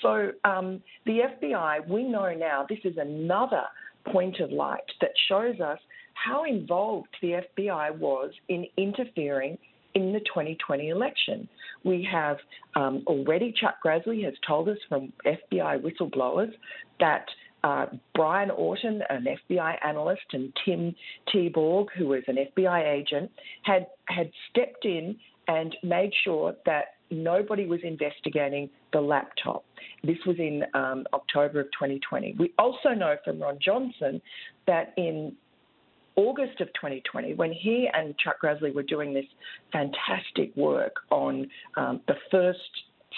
So the FBI, we know now this is another point of light that shows us how involved the FBI was in interfering in the 2020 election. We have already, Chuck Grassley has told us from FBI whistleblowers that Brian Orton, an FBI analyst, and Tim Teaborg, who was an FBI agent, had stepped in and made sure that nobody was investigating the laptop. This was in October of 2020. We also know from Ron Johnson that in August of 2020, when he and Chuck Grassley were doing this fantastic work on the first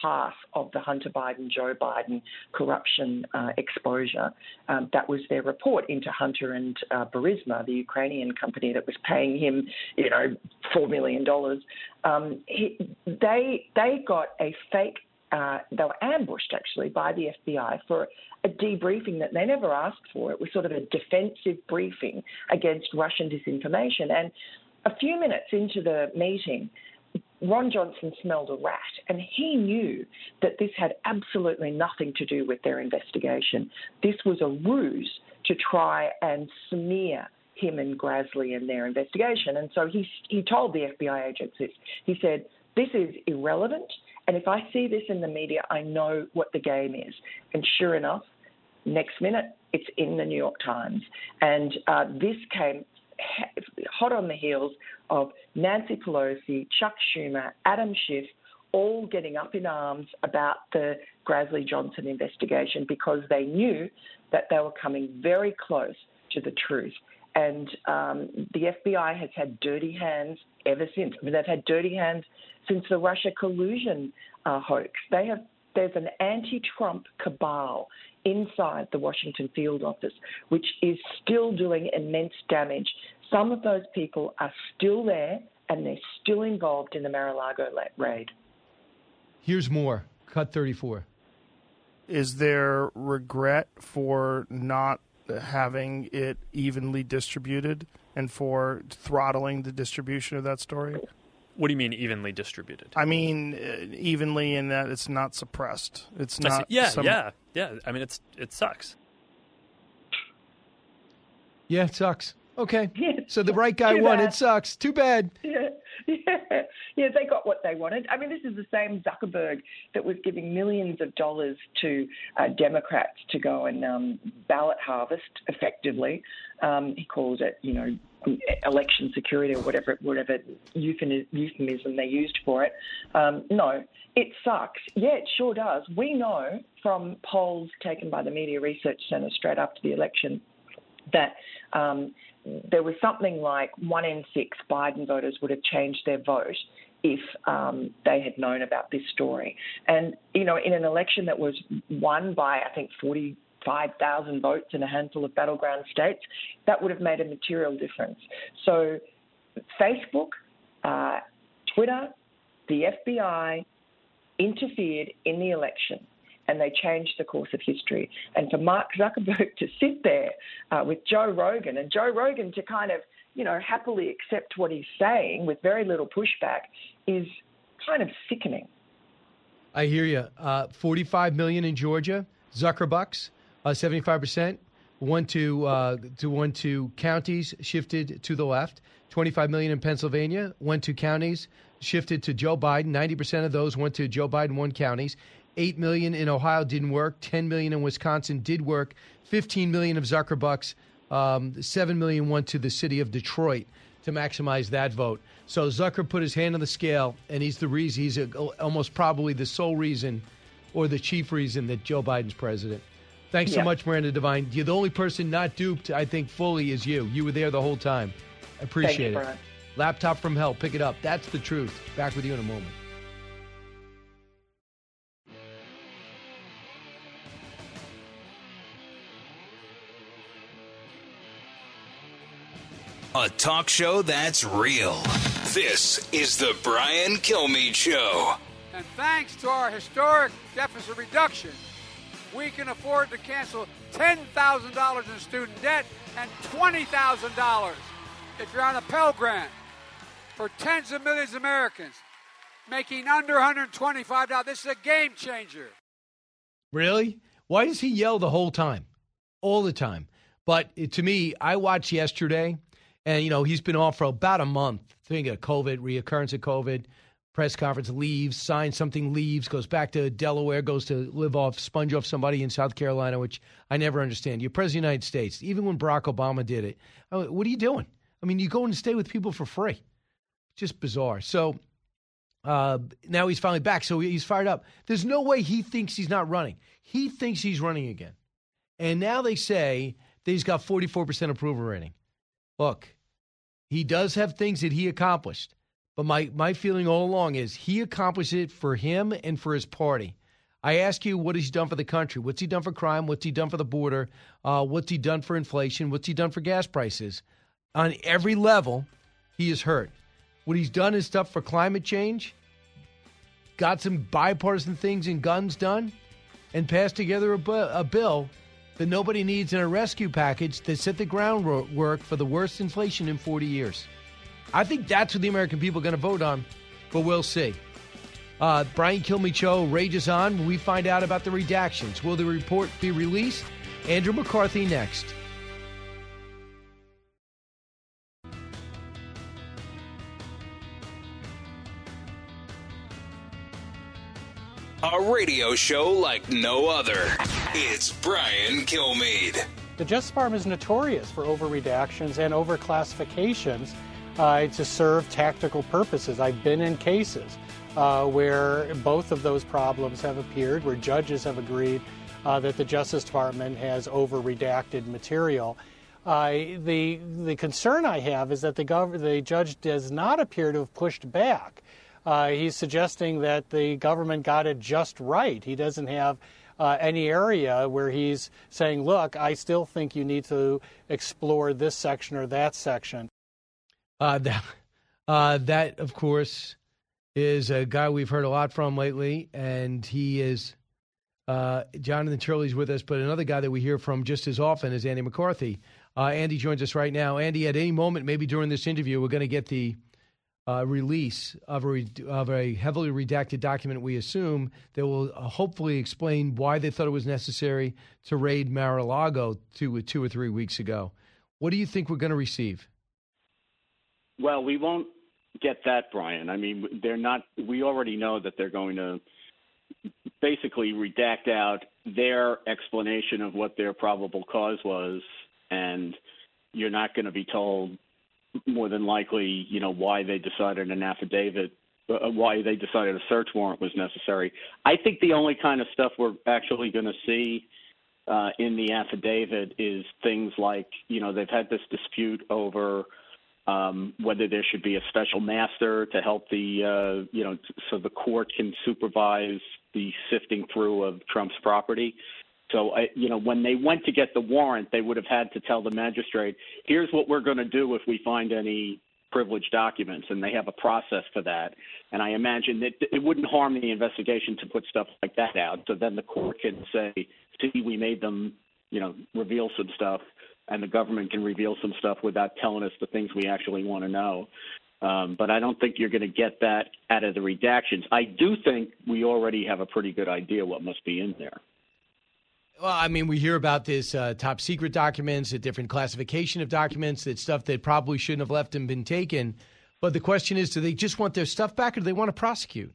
pass of the Hunter Biden, Joe Biden corruption exposure, that was their report into Hunter and Burisma, the Ukrainian company that was paying him, you know, $4 million. They got a fake, they were ambushed actually by the FBI for a debriefing that they never asked for. It was sort of a defensive briefing against Russian disinformation. And a few minutes into the meeting, Ron Johnson smelled a rat, and he knew that this had absolutely nothing to do with their investigation. This was a ruse to try and smear him and Grassley in their investigation. And so he told the FBI agents this. He said, this is irrelevant, and if I see this in the media, I know what the game is. And sure enough, next minute, it's in the New York Times. And this came hot on the heels of Nancy Pelosi, Chuck Schumer, Adam Schiff, all getting up in arms about the Grassley-Johnson investigation because they knew that they were coming very close to the truth. And the FBI has had dirty hands ever since. I mean, they've had dirty hands since the Russia collusion hoax. There's an anti-Trump cabal inside the Washington field office, which is still doing immense damage. Some of those people are still there, and they're still involved in the Mar-a-Lago raid. Here's more. Cut 34. Is there regret for not having it evenly distributed and for throttling the distribution of that story? What do you mean evenly distributed? I mean evenly in that it's not suppressed. It's not. Yeah. I mean, it sucks. Yeah, it sucks. Okay. So the right guy won. It sucks. Too bad. Yeah, they got what they wanted. I mean, this is the same Zuckerberg that was giving millions of dollars to Democrats to go and ballot harvest effectively. He called it, you know, election security or whatever euphemism they used for it. No, it sucks. Yeah, it sure does. We know from polls taken by the Media Research Centre straight after the election that there was something like 1 in 6 Biden voters would have changed their vote if they had known about this story. And, you know, in an election that was won by, I think, 45,000 votes in a handful of battleground states, that would have made a material difference. So Facebook, Twitter, the FBI interfered in the election. and they changed the course of history. And for Mark Zuckerberg to sit there with Joe Rogan, and Joe Rogan to kind of, you know, happily accept what he's saying with very little pushback, is kind of sickening. I hear you. 45 million in Georgia, Zuckerbucks, 75%. One to counties shifted to the left. 25 million in Pennsylvania, 1-2 counties shifted to Joe Biden. 90% of those went to Joe Biden, 1 counties. 8 million in Ohio didn't work. 10 million in Wisconsin did work. 15 million of Zuckerbucks, 7 million went to the city of Detroit to maximize that vote. So Zucker put his hand on the scale, and he's the reason, he's almost probably the sole reason or the chief reason that Joe Biden's president. Thanks so much, Miranda Devine. You're the only person not duped, I think, fully is you. You were there the whole time. I appreciate it. Brian. Laptop from hell. Pick it up. That's the truth. Back with you in a moment. A talk show that's real. This is the Brian Kilmeade Show. And thanks to our historic deficit reduction, we can afford to cancel $10,000 in student debt and $20,000 if you're on a Pell Grant for tens of millions of Americans making under $125. This is a game changer. Really? Why does he yell the whole time? All the time. But to me, I watched yesterday, and, you know, he's been off for about a month. Thinking of COVID, reoccurrence of COVID. Press conference, leaves, signs something, leaves, goes back to Delaware, goes to live off, sponge off somebody in South Carolina, which I never understand. You're president of the United States. Even when Barack Obama did it, what are you doing? I mean, you go and stay with people for free. Just bizarre. So now he's finally back. So he's fired up. There's no way he thinks he's not running. He thinks he's running again. And now they say that he's got 44% approval rating. Look, he does have things that he accomplished. But my feeling all along is he accomplished it for him and for his party. I ask you, what has he done for the country? What's he done for crime? What's he done for the border? What's he done for inflation? What's he done for gas prices? On every level, he is hurt. What he's done is stuff for climate change, got some bipartisan things and guns done, and passed together a bill that nobody needs in a rescue package that set the groundwork for the worst inflation in 40 years. I think that's what the American people are going to vote on, but we'll see. Brian Kilmeade Show rages on when we find out about the redactions. Will the report be released? Andrew McCarthy next. A radio show like no other. It's Brian Kilmeade. The Justice Department is notorious for over-redactions and over-classifications. To serve tactical purposes. I've been in cases where both of those problems have appeared, where judges have agreed that the Justice Department has over-redacted material. The concern I have is that the judge does not appear to have pushed back. He's suggesting that the government got it just right. He doesn't have any area where he's saying, look, I still think you need to explore this section or that section. That, of course, is a guy we've heard a lot from lately, and he is Jonathan Turley's with us, but another guy that we hear from just as often is Andy McCarthy. Andy joins us right now. Andy, at any moment, maybe during this interview, we're going to get the release of a heavily redacted document, we assume, that will hopefully explain why they thought it was necessary to raid Mar-a-Lago two or three weeks ago. What do you think we're going to receive? Well, we won't get that, Brian. I mean, they're not. We already know that they're going to basically redact out their explanation of what their probable cause was, and you're not going to be told more than likely, you know, why they decided an affidavit, why they decided a search warrant was necessary. I think the only kind of stuff we're actually going to see in the affidavit is things like, you know, they've had this dispute over whether there should be a special master to help the, you know, so the court can supervise the sifting through of Trump's property. So, you know, when they went to get the warrant, they would have had to tell the magistrate, here's what we're going to do if we find any privileged documents, and they have a process for that. And I imagine that it wouldn't harm the investigation to put stuff like that out. So then the court can say, see, we made them, you know, reveal some stuff, and the government can reveal some stuff without telling us the things we actually want to know. But I don't think you're going to get that out of the redactions. I do think we already have a pretty good idea what must be in there. Well, I mean, we hear about this top secret documents, a different classification of documents, that stuff that probably shouldn't have left and been taken. But the question is, do they just want their stuff back, or do they want to prosecute?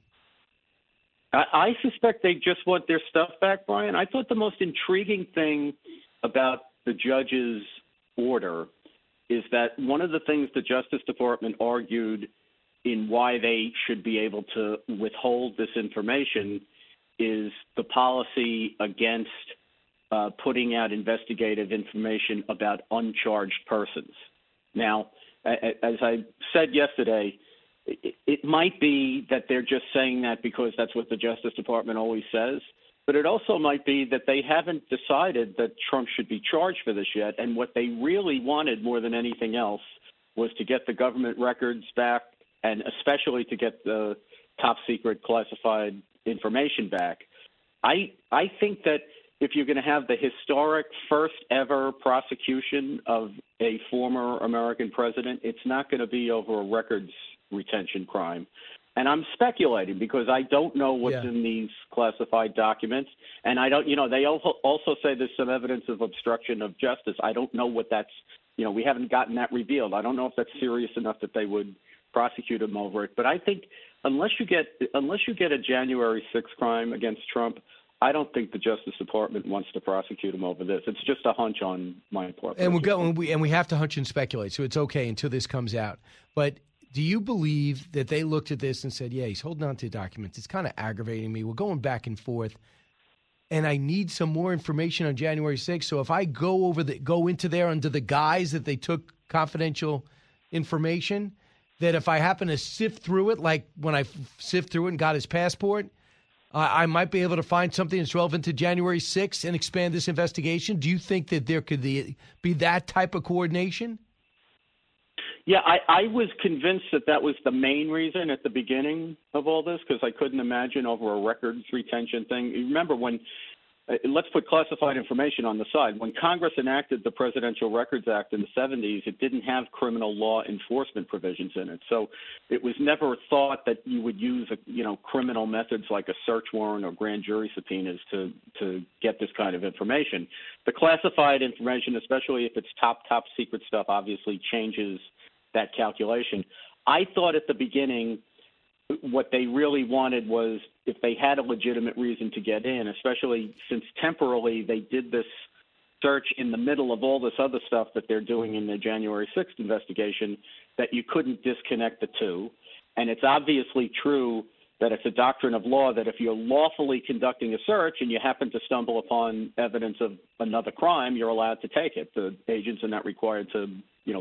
I suspect they just want their stuff back, Brian. I thought the most intriguing thing about the judge's order is that one of the things the Justice Department argued in why they should be able to withhold this information is the policy against putting out investigative information about uncharged persons. Now, as I said yesterday, it might be that they're just saying that because that's what the Justice Department always says, but it also might be that they haven't decided that Trump should be charged for this yet, and what they really wanted more than anything else was to get the government records back, and especially to get the top secret classified information back. I think that if you're going to have the historic first ever prosecution of a former American president, it's not going to be over a records retention crime. And I'm speculating because I don't know what's in these classified documents. And I don't, you know, they also say there's some evidence of obstruction of justice. I don't know what that's, you know, we haven't gotten that revealed. I don't know if that's serious enough that they would prosecute him over it. But I think unless you get a January 6th crime against Trump, I don't think the Justice Department wants to prosecute him over this. It's just a hunch on my part. And we have to hunch and speculate, so it's okay until this comes out. But do you believe that they looked at this and said, yeah, he's holding on to documents. It's kind of aggravating me. We're going back and forth, and I need some more information on January 6th. So if I go into there under the guise that they took confidential information, that if I happen to sift through it, like when I sift through it and got his passport, I might be able to find something that's relevant to January 6th and expand this investigation. Do you think that there could be that type of coordination? Yeah, I was convinced that was the main reason at the beginning of all this, because I couldn't imagine over a records retention thing. You remember when let's put classified information on the side. When Congress enacted the Presidential Records Act in the 70s, it didn't have criminal law enforcement provisions in it. So it was never thought that you would use, criminal methods like a search warrant or grand jury subpoenas to get this kind of information. The classified information, especially if it's top secret stuff, obviously changes that calculation. I thought at the beginning what they really wanted was, if they had a legitimate reason to get in, especially since temporarily they did this search in the middle of all this other stuff that they're doing in the January 6th investigation, that you couldn't disconnect the two. And it's obviously true that it's a doctrine of law that if you're lawfully conducting a search and you happen to stumble upon evidence of another crime, you're allowed to take it. The agents are not required to,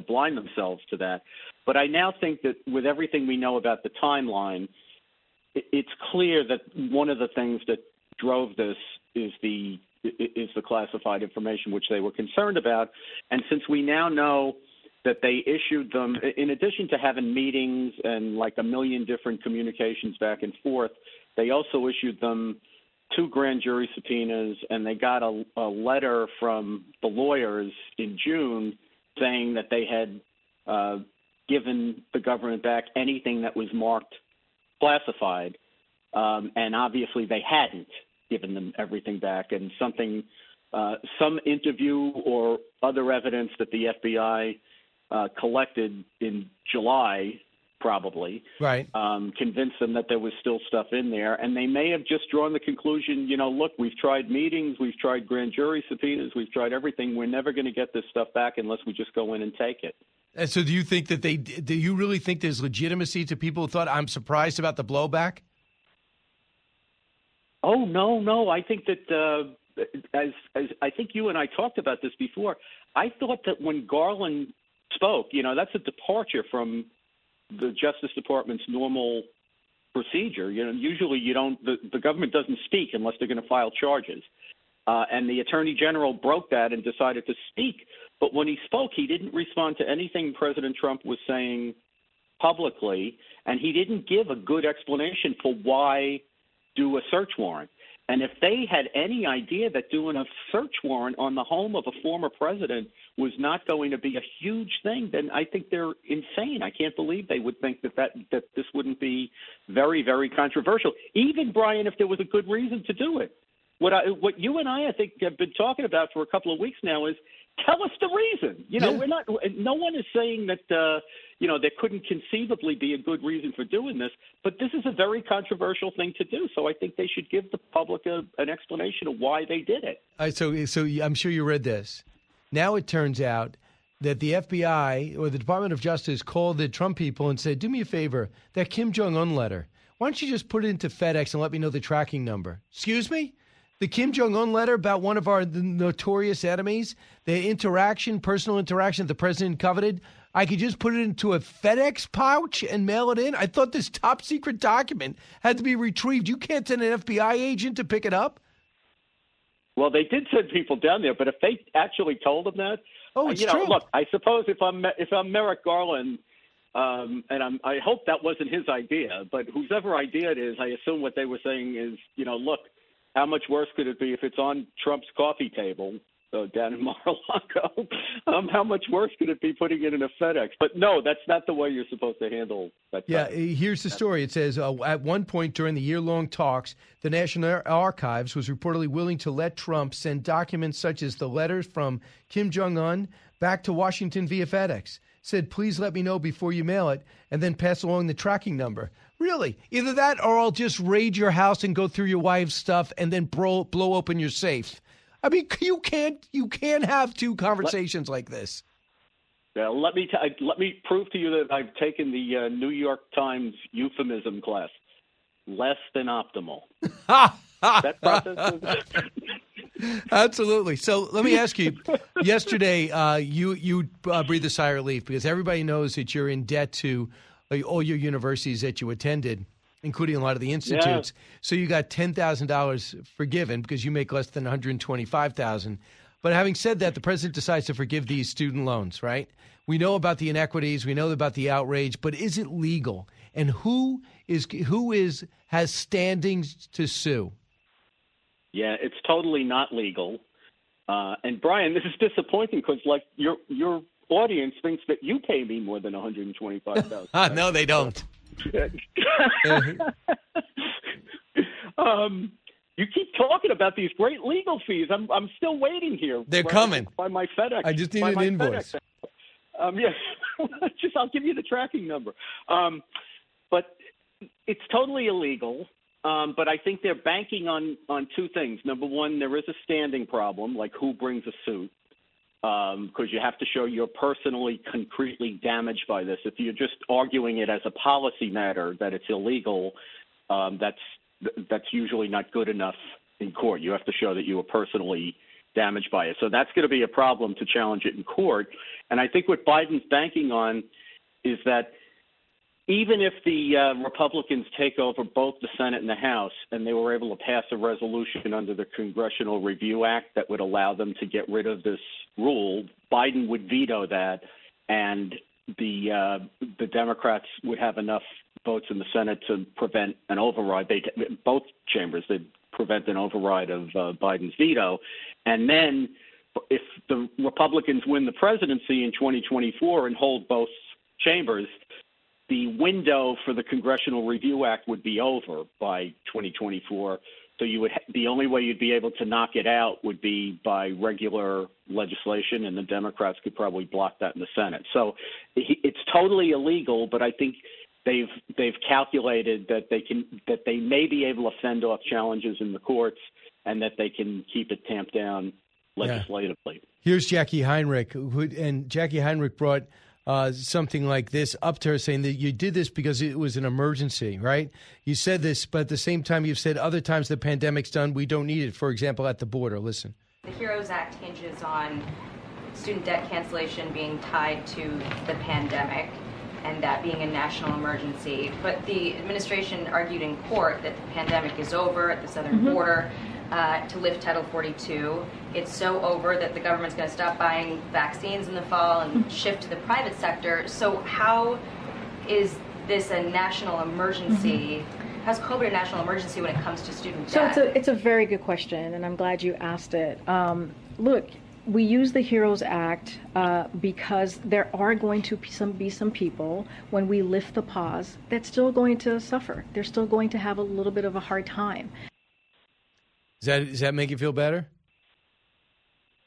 blind themselves to that. But I now think that with everything we know about the timeline, it's clear that one of the things that drove this is the classified information, which they were concerned about. And since we now know that they issued them, in addition to having meetings and like a million different communications back and forth, they also issued them 2 grand jury subpoenas, and they got a letter from the lawyers in June saying that they had given the government back anything that was marked classified, and obviously they hadn't given them everything back, and some interview or other evidence that the FBI collected in July probably convinced them that there was still stuff in there, and they may have just drawn the conclusion, look, we've tried meetings, we've tried grand jury subpoenas, we've tried everything, we're never going to get this stuff back unless we just go in and take it. And so do you think that do you really think there's legitimacy to people who thought, I'm surprised about the blowback? Oh, no. I think that as I think you and I talked about this before, I thought that when Garland spoke, that's a departure from the Justice Department's normal procedure. Usually the government doesn't speak unless they're going to file charges. And the Attorney General broke that and decided to speak. But when he spoke, he didn't respond to anything President Trump was saying publicly, and he didn't give a good explanation for why do a search warrant. And if they had any idea that doing a search warrant on the home of a former president was not going to be a huge thing, then I think they're insane. I can't believe they would think that this wouldn't be very, very controversial, even, Brian, if there was a good reason to do it. What you and I think, have been talking about for a couple of weeks now is tell us the reason. You know, yeah. We're not. No one is saying that. You know, there couldn't conceivably be a good reason for doing this, but this is a very controversial thing to do. So I think they should give the public an explanation of why they did it. All right, so I'm sure you read this. Now it turns out that the FBI or the Department of Justice called the Trump people and said, "Do me a favor, that Kim Jong-un letter. Why don't you just put it into FedEx and let me know the tracking number?" Excuse me? The Kim Jong-un letter about one of our notorious enemies, the personal interaction that the president coveted, I could just put it into a FedEx pouch and mail it in? I thought this top secret document had to be retrieved. You can't send an FBI agent to pick it up? Well, they did send people down there, but if they actually told them that, true. Look, I suppose if I'm Merrick Garland, I hope that wasn't his idea, but whosever idea it is, I assume what they were saying is, look, how much worse could it be if it's on Trump's coffee table down in Mar-a-Lago? How much worse could it be putting it in a FedEx? But no, that's not the way you're supposed to handle that. Yeah, here's the story. It says, at one point during the year-long talks, the National Archives was reportedly willing to let Trump send documents such as the letters from Kim Jong-un back to Washington via FedEx. Said, please let me know before you mail it, and then pass along the tracking number. Really? Either that or I'll just raid your house and go through your wife's stuff and then blow open your safe. I mean, you can't have two conversations like this. Now, let me prove to you that I've taken the New York Times euphemism class. Less than optimal. That process is... Absolutely. So let me ask you, yesterday you breathed a sigh of relief because everybody knows that you're in debt to all your universities that you attended, including a lot of the institutes. Yeah. So you got $10,000 forgiven because you make less than $125,000. But having said that, the president decides to forgive these student loans, right? We know about the inequities. We know about the outrage. But is it legal? And who has standings to sue? Yeah, it's totally not legal. And, Brian, this is disappointing because, like, your audience thinks that you pay me more than $125,000. No, they don't. You keep talking about these great legal fees. I'm still waiting here. They're coming. By my FedEx. I just need an invoice. Yes. Just I'll give you the tracking number. But it's totally illegal. But I think they're banking on two things. Number one, there is a standing problem, like who brings a suit, because you have to show you're personally, concretely damaged by this. If you're just arguing it as a policy matter that it's illegal, that's usually not good enough in court. You have to show that you were personally damaged by it. So that's going to be a problem to challenge it in court. And I think what Biden's banking on is that even if the Republicans take over both the Senate and the House and they were able to pass a resolution under the Congressional Review Act that would allow them to get rid of this rule, Biden would veto that, and the Democrats would have enough votes in the Senate to prevent an override. Both chambers, they'd prevent an override of Biden's veto. And then if the Republicans win the presidency in 2024 and hold both chambers – the window for the Congressional Review Act would be over by 2024, so you would the only way you'd be able to knock it out would be by regular legislation, and the Democrats could probably block that in the Senate. So it's totally illegal, but I think they've calculated that they may be able to fend off challenges in the courts and that they can keep it tamped down legislatively. Yeah. Here's Jackie Heinrich, and Jackie Heinrich brought something like this up to her, saying that you did this because it was an emergency, right? You said this, but at the same time you've said other times the pandemic's done, we don't need it, for example, at the border. Listen. The HEROES Act hinges on student debt cancellation being tied to the pandemic and that being a national emergency. But the administration argued in court that the pandemic is over at the southern border. To lift Title 42. It's so over that the government's going to stop buying vaccines in the fall and shift to the private sector. So how is this a national emergency? Mm-hmm. How's COVID a national emergency when it comes to student debt? So it's a very good question, and I'm glad you asked it. Look, we use the HEROES Act because there are going to be some people, when we lift the pause, that's still going to suffer. They're still going to have a little bit of a hard time. Does that make you feel better?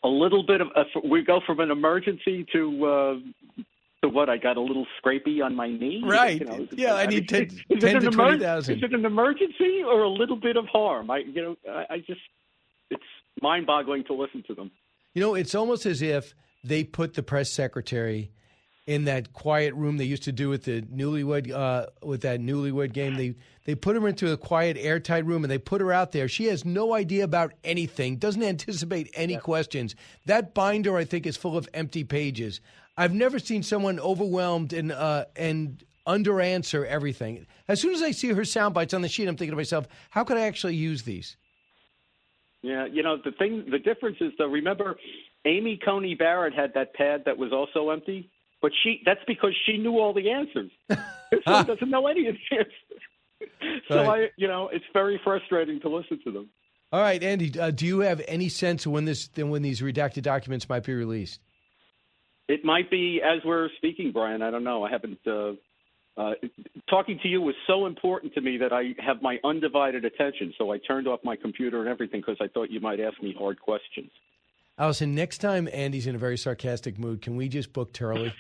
A little bit of we go from an emergency to what? I got a little scrapey on my knee. Right. You know, yeah, I need 10 to 20,000. Is it an emergency or a little bit of harm? It's mind-boggling to listen to them. You know, it's almost as if they put the press secretary in that quiet room they used to do with the newlywed with that newlywed game. They put her into a quiet, airtight room, and they put her out there. She has no idea about anything, doesn't anticipate any questions. That binder, I think, is full of empty pages. I've never seen someone overwhelmed and under-answer everything. As soon as I see her sound bites on the sheet, I'm thinking to myself, how could I actually use these? Yeah, you know, the difference is, though, remember, Amy Coney Barrett had that pad that was also empty, but that's because she knew all the answers. This one doesn't know any of the answers. So, it's very frustrating to listen to them. All right, Andy, do you have any sense of when these redacted documents might be released? It might be as we're speaking, Brian. I don't know. I haven't talking to you was so important to me that I have my undivided attention, so I turned off my computer and everything because I thought you might ask me hard questions. Allison, next time Andy's in a very sarcastic mood, can we just book Turley?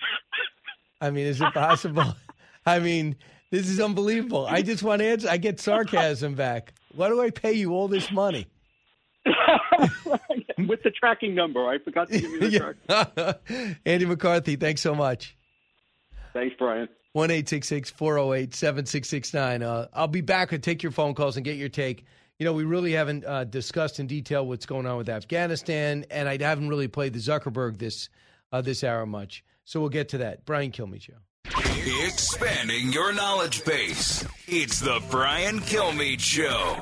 I mean, is it possible? I mean, this is unbelievable. I just want to answer. I get sarcasm back. Why do I pay you all this money? With the tracking number. I forgot to give you the tracking. Andy McCarthy, thanks so much. Thanks, Brian. 1-866-408-7669. I'll be back and take your phone calls and get your take. You know, we really haven't discussed in detail what's going on with Afghanistan, and I haven't really played the Zuckerberg this hour much. So we'll get to that. Brian Kilmeade Show. Expanding your knowledge base. It's the Brian Kilmeade Show.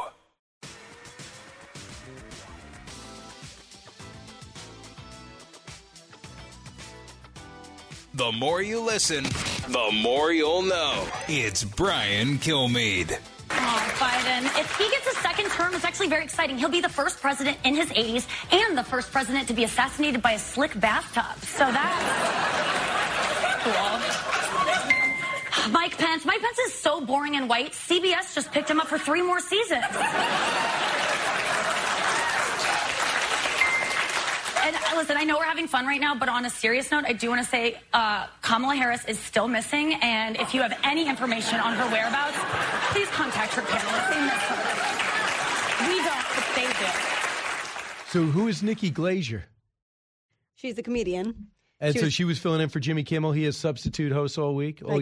The more you listen, the more you'll know. It's Brian Kilmeade. Oh, Biden. If he gets a second term, it's actually very exciting. He'll be the first president in his 80s and the first president to be assassinated by a slick bathtub. So that's cool. Mike Pence. Mike Pence is so boring and white. CBS just picked him up for 3 more seasons. And listen, I know we're having fun right now, but on a serious note, I do want to say Kamala Harris is still missing. And if you have any information on her whereabouts, please contact her panelists. They miss her. We don't, but they do. So who is Nikki Glaser? She's a comedian. And she was filling in for Jimmy Kimmel. He is substitute host all week, all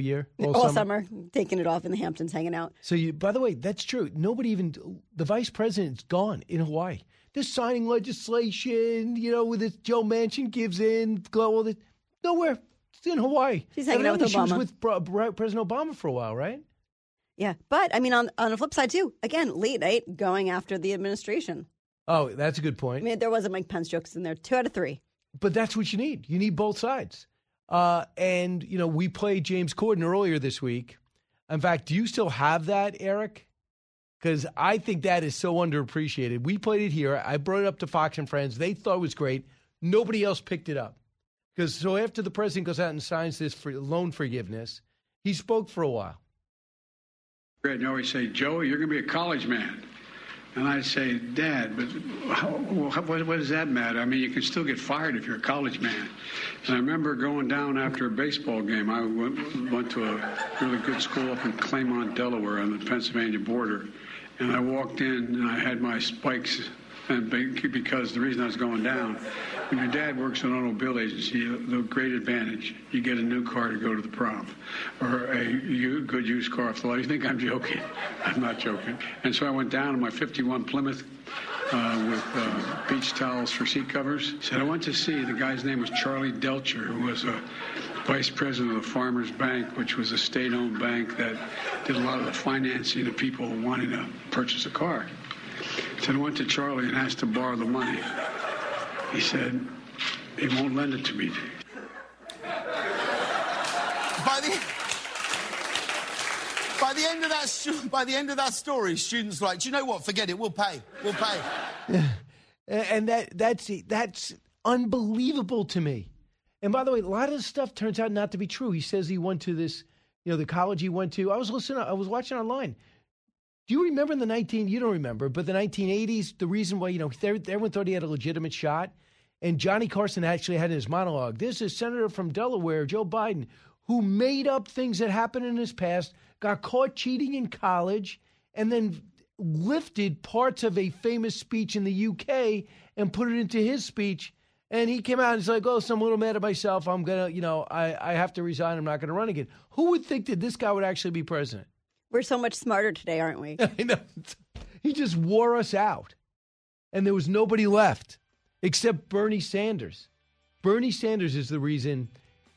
summer, taking it off in the Hamptons, hanging out. So, by the way, that's true. The vice president's gone in Hawaii. They're signing legislation, with this Joe Manchin gives in, all this. Nowhere. It's in Hawaii. She's hanging out with Obama. She was with President Obama for a while, right? Yeah. But, I mean, on the flip side, too, again, late night going after the administration. Oh, that's a good point. I mean, there was a Mike Pence jokes in there. 2 out of 3. But that's what you need. You need both sides. And, we played James Corden earlier this week. In fact, do you still have that, Eric? Because I think that is so underappreciated. We played it here. I brought it up to Fox and Friends. They thought it was great. Nobody else picked it up. So after the president goes out and signs this loan forgiveness, he spoke for a while. They always say, Joey, you're going to be a college man. And I'd say, Dad, but what does that matter? I mean, you can still get fired if you're a college man. And I remember going down after a baseball game. I went to a really good school up in Claymont, Delaware, on the Pennsylvania border. And I walked in, and I had my spikes, and because the reason I was going down, when your dad works in an automobile agency, the great advantage, you get a new car to go to the prom, or a good used car for life. You think I'm joking? I'm not joking. And so I went down in my 51 Plymouth with beach towels for seat covers. Said I went to see, the guy's name was Charlie Delcher, who was a vice president of the Farmers Bank, which was a state-owned bank that did a lot of the financing of people wanting to purchase a car. So I went to Charlie and asked to borrow the money. He said, they won't lend it to me. By the By the end of that story, students like, do you know what? Forget it. We'll pay. Yeah. And that's unbelievable to me. And by the way, a lot of the stuff turns out not to be true. He says he went to this, you know, the college he went to. I was watching online. Do you remember in you don't remember, but the 1980s, the reason why, you know, everyone thought he had a legitimate shot. And Johnny Carson actually had in his monologue, this is Senator from Delaware, Joe Biden, who made up things that happened in his past, got caught cheating in college, and then lifted parts of a famous speech in the UK and put it into his speech. And he came out and he's like, oh, so I'm a little mad at myself. I'm going to, you know, I have to resign. I'm not going to run again. Who would think that this guy would actually be president? We're so much smarter today, aren't we? I know. He just wore us out. And there was nobody left except Bernie Sanders. Bernie Sanders is the reason.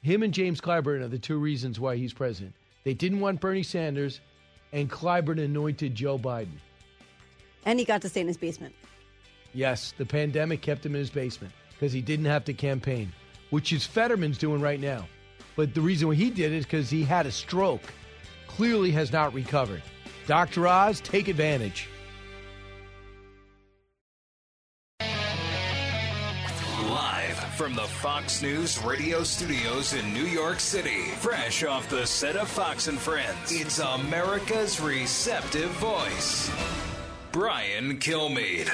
Him and James Clyburn are the two reasons why he's president. They didn't want Bernie Sanders, and Clyburn anointed Joe Biden. And he got to stay in his basement. Yes, the pandemic kept him in his basement, because he didn't have to campaign, which is Fetterman's doing right now. But the reason why he did it is because he had a stroke, clearly has not recovered. Dr. Oz, take advantage. Live from the Fox News radio studios in New York City, fresh off the set of Fox and Friends, it's America's receptive voice, Brian Kilmeade.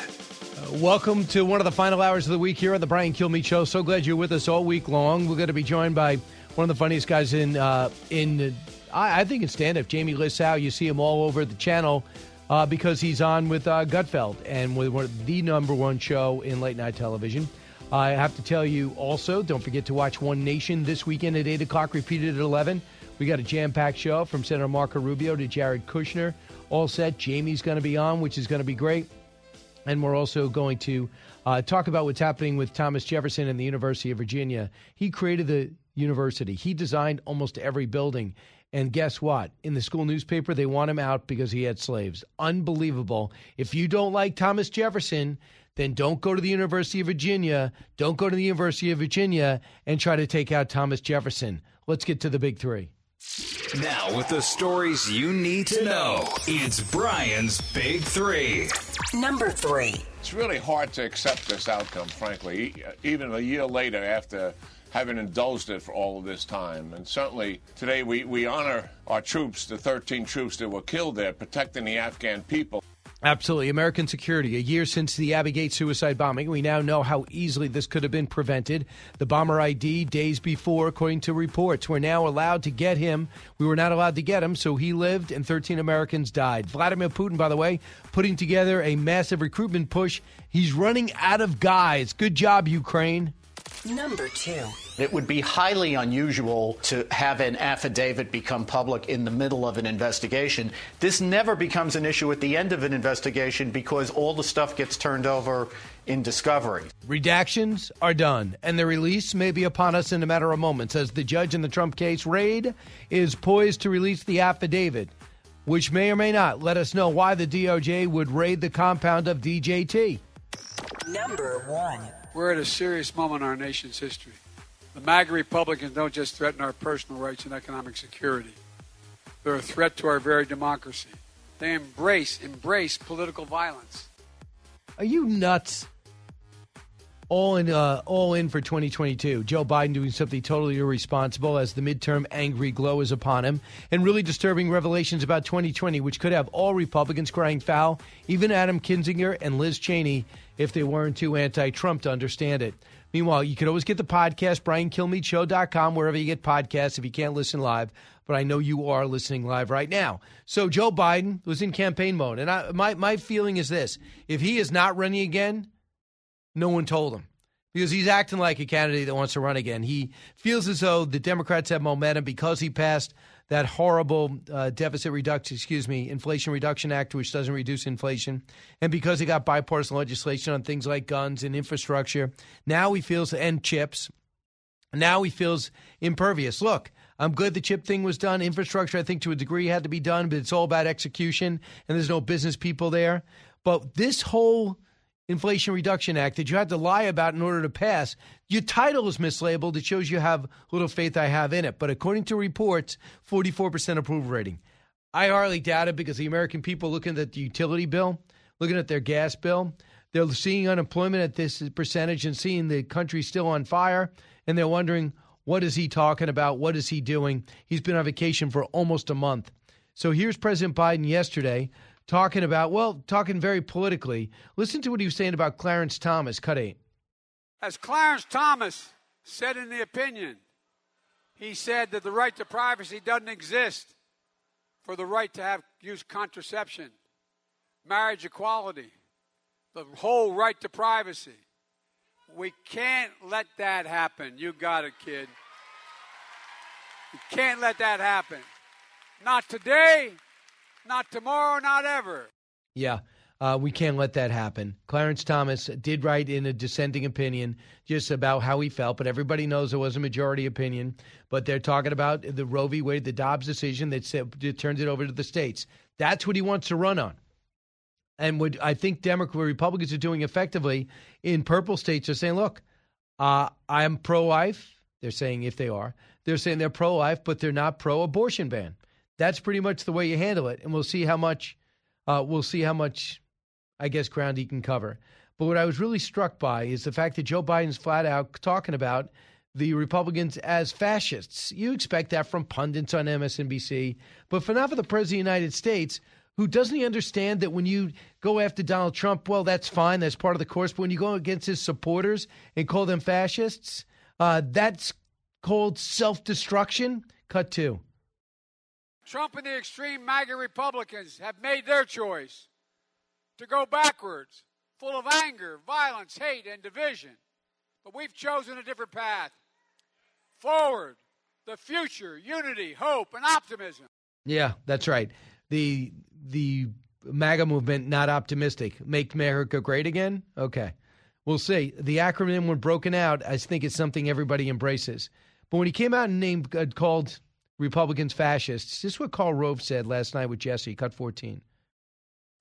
Welcome to one of the final hours of the week here on the Brian Kilmeade Show. So glad you're with us all week long. We're going to be joined by one of the funniest guys in stand-up, Jamie Lissow. You see him all over the channel because he's on with Gutfeld and with one of the number one show in late-night television. I have to tell you also, don't forget to watch One Nation this weekend at 8 o'clock, repeated at 11. We got a jam-packed show from Senator Marco Rubio to Jared Kushner. All set. Jamie's going to be on, which is going to be great. And we're also going to talk about what's happening with Thomas Jefferson and the University of Virginia. He created the university. He designed almost every building. And guess what? In the school newspaper, they want him out because he had slaves. Unbelievable. If you don't like Thomas Jefferson, then don't go to the University of Virginia. Don't go to the University of Virginia and try to take out Thomas Jefferson. Let's get to the big three. Now, with the stories you need to know, it's Brian's Big Three. Number three. It's really hard to accept this outcome, frankly, even a year later after having indulged it for all of this time. And certainly today we honor our troops, the 13 troops that were killed there, protecting the Afghan people. Absolutely. American security. A year since the Abbey Gate suicide bombing, we now know how easily this could have been prevented. The bomber ID days before, according to reports. We're now allowed to get him. We were not allowed to get him, so he lived and 13 Americans died. Vladimir Putin, by the way, putting together a massive recruitment push. He's running out of guys. Good job, Ukraine. Number two. It would be highly unusual to have an affidavit become public in the middle of an investigation. This never becomes an issue at the end of an investigation because all the stuff gets turned over in discovery. Redactions are done, and the release may be upon us in a matter of moments, as the judge in the Trump case raid is poised to release the affidavit, which may or may not let us know why the DOJ would raid the compound of DJT. Number one. We're at a serious moment in our nation's history. The MAGA Republicans don't just threaten our personal rights and economic security. They're a threat to our very democracy. They embrace political violence. Are you nuts? All in for 2022. Joe Biden doing something totally irresponsible as the midterm angry glow is upon him, and really disturbing revelations about 2020, which could have all Republicans crying foul, even Adam Kinzinger and Liz Cheney, if they weren't too anti-Trump to understand it. Meanwhile, you could always get the podcast, BrianKilmeadShow.com, wherever you get podcasts if you can't listen live. But I know you are listening live right now. So Joe Biden was in campaign mode. And my feeling is this. If he is not running again, no one told him, because he's acting like a candidate that wants to run again. He feels as though the Democrats have momentum because he passed that horrible Inflation Reduction Act, which doesn't reduce inflation, and because he got bipartisan legislation on things like guns and infrastructure. Now he feels, and chips. Now he feels impervious. Look, I'm glad the chip thing was done. Infrastructure, I think, to a degree had to be done, but it's all about execution, and there's no business people there. But this whole Inflation Reduction Act that you had to lie about in order to pass, your title is mislabeled. It shows you have little faith I have in it. But according to reports, 44% approval rating. I hardly doubt it, because the American people looking at the utility bill, looking at their gas bill, they're seeing unemployment at this percentage and seeing the country still on fire, and they're wondering, what is he talking about? What is he doing? He's been on vacation for almost a month. So here's President Biden yesterday talking about, well, talking very politically. Listen to what he was saying about Clarence Thomas. Cut 8. As Clarence Thomas said in the opinion, he said that the right to privacy doesn't exist for the right to use contraception, marriage equality, the whole right to privacy. We can't let that happen. You got it, kid. You can't let that happen. Not today, not tomorrow, not ever. Yeah, we can't let that happen. Clarence Thomas did write in a dissenting opinion just about how he felt, but everybody knows there was a majority opinion. But they're talking about the Roe v. Wade, the Dobbs decision that turns it over to the states. That's what he wants to run on. And what I think Republicans are doing effectively in purple states are saying, look, I'm pro-life. They're saying if they are. They're saying they're pro-life, but they're not pro-abortion ban. That's pretty much the way you handle it. And we'll see how much, I guess, ground he can cover. But what I was really struck by is the fact that Joe Biden's flat out talking about the Republicans as fascists. You expect that from pundits on MSNBC. But for now, for the President of the United States, who doesn't he understand that when you go after Donald Trump, well, that's fine. That's part of the course. But when you go against his supporters and call them fascists, that's called self-destruction. Cut 2. Trump and the extreme MAGA Republicans have made their choice to go backwards, full of anger, violence, hate, and division. But we've chosen a different path. Forward, the future, unity, hope, and optimism. Yeah, that's right. The MAGA movement, not optimistic. Make America great again? Okay. We'll see. The acronym, when broken out, I think it's something everybody embraces. But when he came out and called Republicans fascists, this is what Karl Rove said last night with Jesse. Cut 14.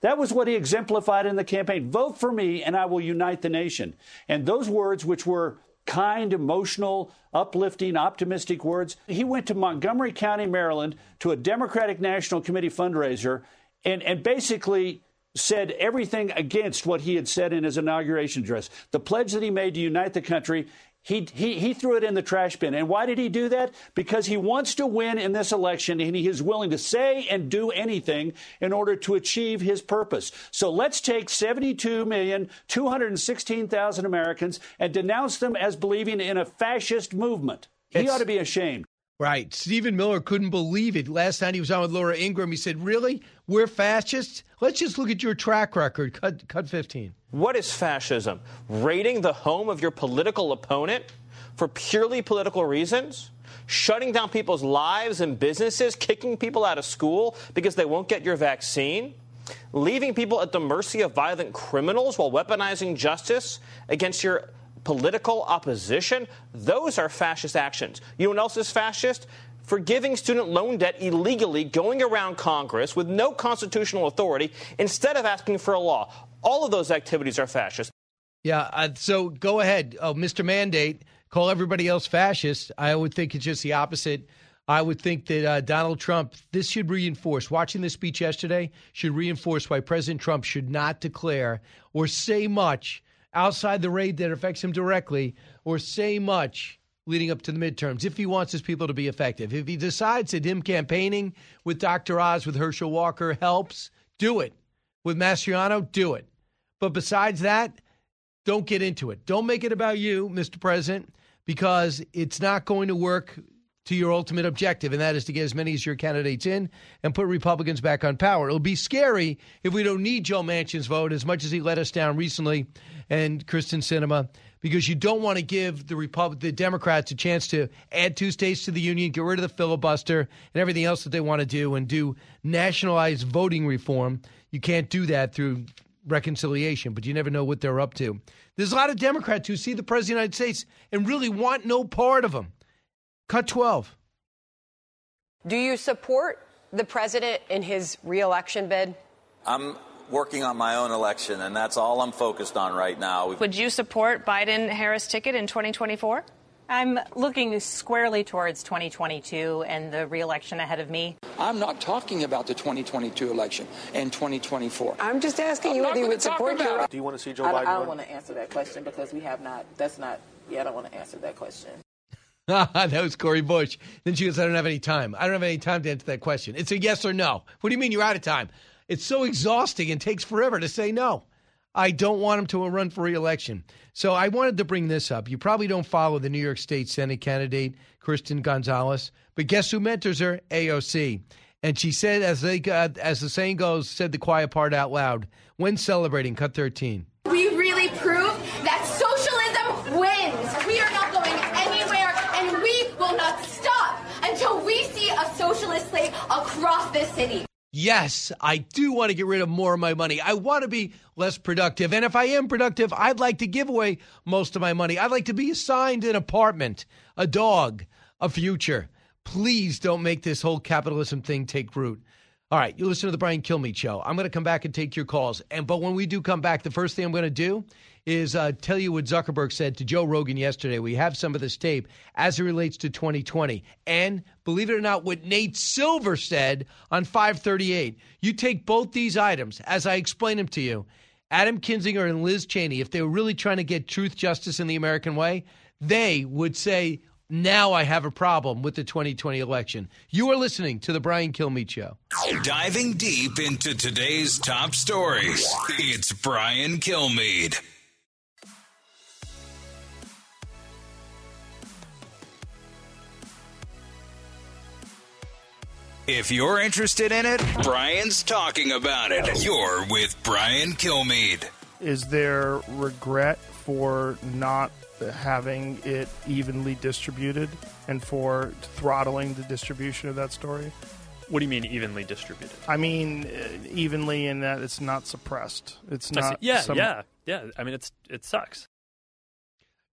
That was what he exemplified in the campaign. Vote for me and I will unite the nation. And those words, which were kind, emotional, uplifting, optimistic words. He went to Montgomery County, Maryland, to a Democratic National Committee fundraiser and basically said everything against what he had said in his inauguration address. The pledge that he made to unite the country, he threw it in the trash bin. And why did he do that? Because he wants to win in this election, and he is willing to say and do anything in order to achieve his purpose. So let's take 72,216,000 Americans and denounce them as believing in a fascist movement. He ought to be ashamed. Right. Stephen Miller couldn't believe it. Last night he was on with Laura Ingraham. He said, really? We're fascists? Let's just look at your track record. Cut 15. What is fascism? Raiding the home of your political opponent for purely political reasons? Shutting down people's lives and businesses? Kicking people out of school because they won't get your vaccine? Leaving people at the mercy of violent criminals while weaponizing justice against your political opposition? Those are fascist actions. You know what else is fascist? Forgiving student loan debt illegally, going around Congress with no constitutional authority instead of asking for a law. All of those activities are fascist. Yeah, so go ahead, Mr. Mandate, call everybody else fascist. I would think it's just the opposite. I would think that Donald Trump, this should reinforce, watching this speech yesterday, should reinforce why President Trump should not declare or say much outside the raid that affects him directly, or say much leading up to the midterms, if he wants his people to be effective. If he decides that him campaigning with Dr. Oz, with Herschel Walker helps, do it. With Mastriano, do it. But besides that, don't get into it. Don't make it about you, Mr. President, because it's not going to work to your ultimate objective, and that is to get as many as your candidates in and put Republicans back on power. It'll be scary if we don't need Joe Manchin's vote as much as he let us down recently, and Kristen Sinema, because you don't want to give the Democrats a chance to add 2 states to the union, get rid of the filibuster and everything else that they want to do, and do nationalized voting reform. You can't do that through reconciliation, but you never know what they're up to. There's a lot of Democrats who see the President of the United States and really want no part of him. Cut 12. Do you support the president in his reelection bid? I'm working on my own election, and that's all I'm focused on right now. Would you support Biden-Harris ticket in 2024? I'm looking squarely towards 2022 and the re-election ahead of me. I'm not talking about the 2022 election and 2024. I'm just asking you whether you would support your... Do you want to see Joe Biden? I don't want to answer that question because we have not... That's not... Yeah, I don't want to answer that question. That was Cori Bush. Then she goes, I don't have any time. I don't have any time to answer that question. It's a yes or no. What do you mean you're out of time? It's so exhausting and takes forever to say no. I don't want him to run for re-election. So I wanted to bring this up. You probably don't follow the New York State Senate candidate, Kirsten Gonzalez, but guess who mentors her? AOC. And she said, as the saying goes, said the quiet part out loud, when celebrating Cut 13. We really prove that socialism wins. We are not going anywhere, and we will not stop until we see a socialist slate across this city. Yes, I do want to get rid of more of my money. I want to be less productive. And if I am productive, I'd like to give away most of my money. I'd like to be assigned an apartment, a dog, a future. Please don't make this whole capitalism thing take root. All right, you listen to the Brian Kilmeade Show. I'm going to come back and take your calls. But when we do come back, the first thing I'm going to do is tell you what Zuckerberg said to Joe Rogan yesterday. We have some of this tape as it relates to 2020. And believe it or not, what Nate Silver said on 538. You take both these items, as I explain them to you. Adam Kinzinger and Liz Cheney, if they were really trying to get truth, justice, and the American way, they would say, now I have a problem with the 2020 election. You are listening to The Brian Kilmeade Show. Diving deep into today's top stories, it's Brian Kilmeade. If you're interested in it, Brian's talking about it. You're with Brian Kilmeade. Is there regret for not having it evenly distributed and for throttling the distribution of that story? What do you mean evenly distributed? I mean evenly in that it's not suppressed. It's not. Yeah. I mean, it sucks.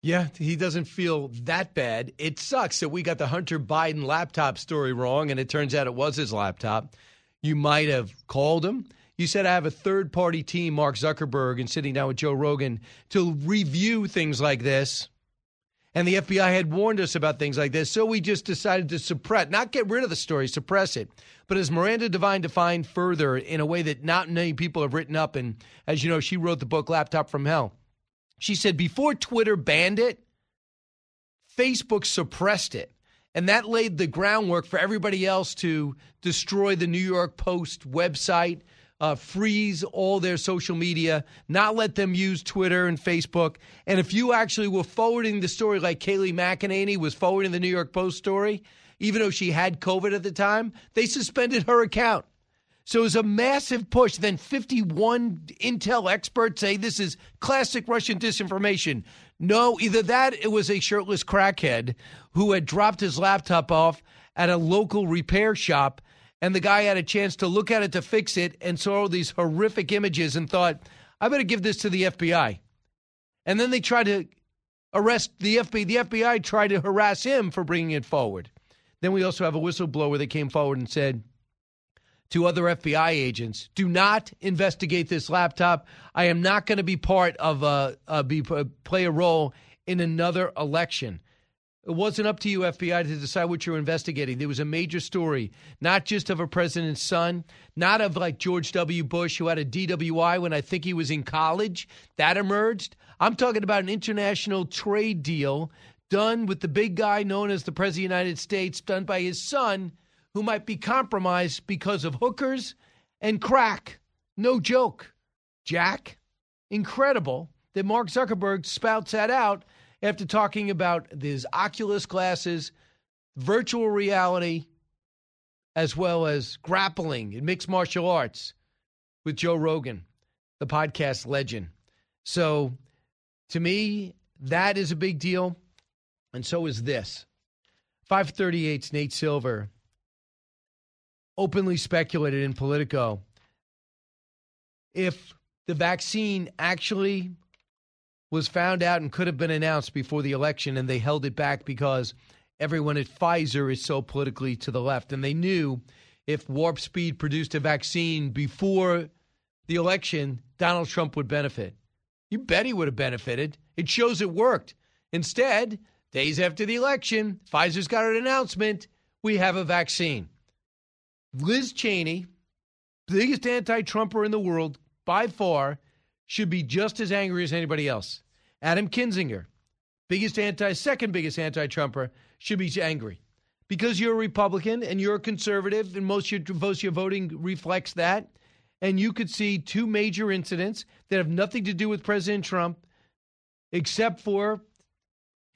Yeah, he doesn't feel that bad. It sucks that we got the Hunter Biden laptop story wrong, and it turns out it was his laptop. You might have called him. You said, I have a third-party team, Mark Zuckerberg, and sitting down with Joe Rogan to review things like this. And the FBI had warned us about things like this, so we just decided to suppress, not get rid of the story, suppress it. But as Miranda Devine defined further in a way that not many people have written up, and as you know, she wrote the book Laptop from Hell. She said before Twitter banned it, Facebook suppressed it. And that laid the groundwork for everybody else to destroy the New York Post website, freeze all their social media, not let them use Twitter and Facebook. And if you actually were forwarding the story like Kayleigh McEnany was forwarding the New York Post story, even though she had COVID at the time, they suspended her account. So it was a massive push. Then 51 intel experts say this is classic Russian disinformation. No, either that, it was a shirtless crackhead who had dropped his laptop off at a local repair shop, and the guy had a chance to look at it to fix it and saw all these horrific images and thought, I better give this to the FBI. And then they tried to arrest the FBI. The FBI tried to harass him for bringing it forward. Then we also have a whistleblower that came forward and said to other FBI agents, do not investigate this laptop. I am not going to be part of play a role in another election. It wasn't up to you, FBI, to decide what you're investigating. There was a major story, not just of a president's son, not of like George W. Bush, who had a DWI when I think he was in college. That emerged. I'm talking about an international trade deal done with the big guy known as the President of the United States, done by his son, who might be compromised because of hookers and crack. No joke. Jack, incredible that Mark Zuckerberg spouts that out after talking about these Oculus glasses, virtual reality, as well as grappling and mixed martial arts with Joe Rogan, the podcast legend. So to me, that is a big deal, and so is this. 538's Nate Silver openly speculated in Politico if the vaccine actually was found out and could have been announced before the election, and they held it back because everyone at Pfizer is so politically to the left. And they knew if Warp Speed produced a vaccine before the election, Donald Trump would benefit. You bet he would have benefited. It shows it worked. Instead, Days after the election, Pfizer's got an announcement. We have a vaccine. Liz Cheney, biggest anti-Trumper in the world by far, should be just as angry as anybody else. Adam Kinzinger, second biggest anti-Trumper, should be angry. Because you're a Republican and you're a conservative and most of your voting reflects that. And you could see two major incidents that have nothing to do with President Trump except for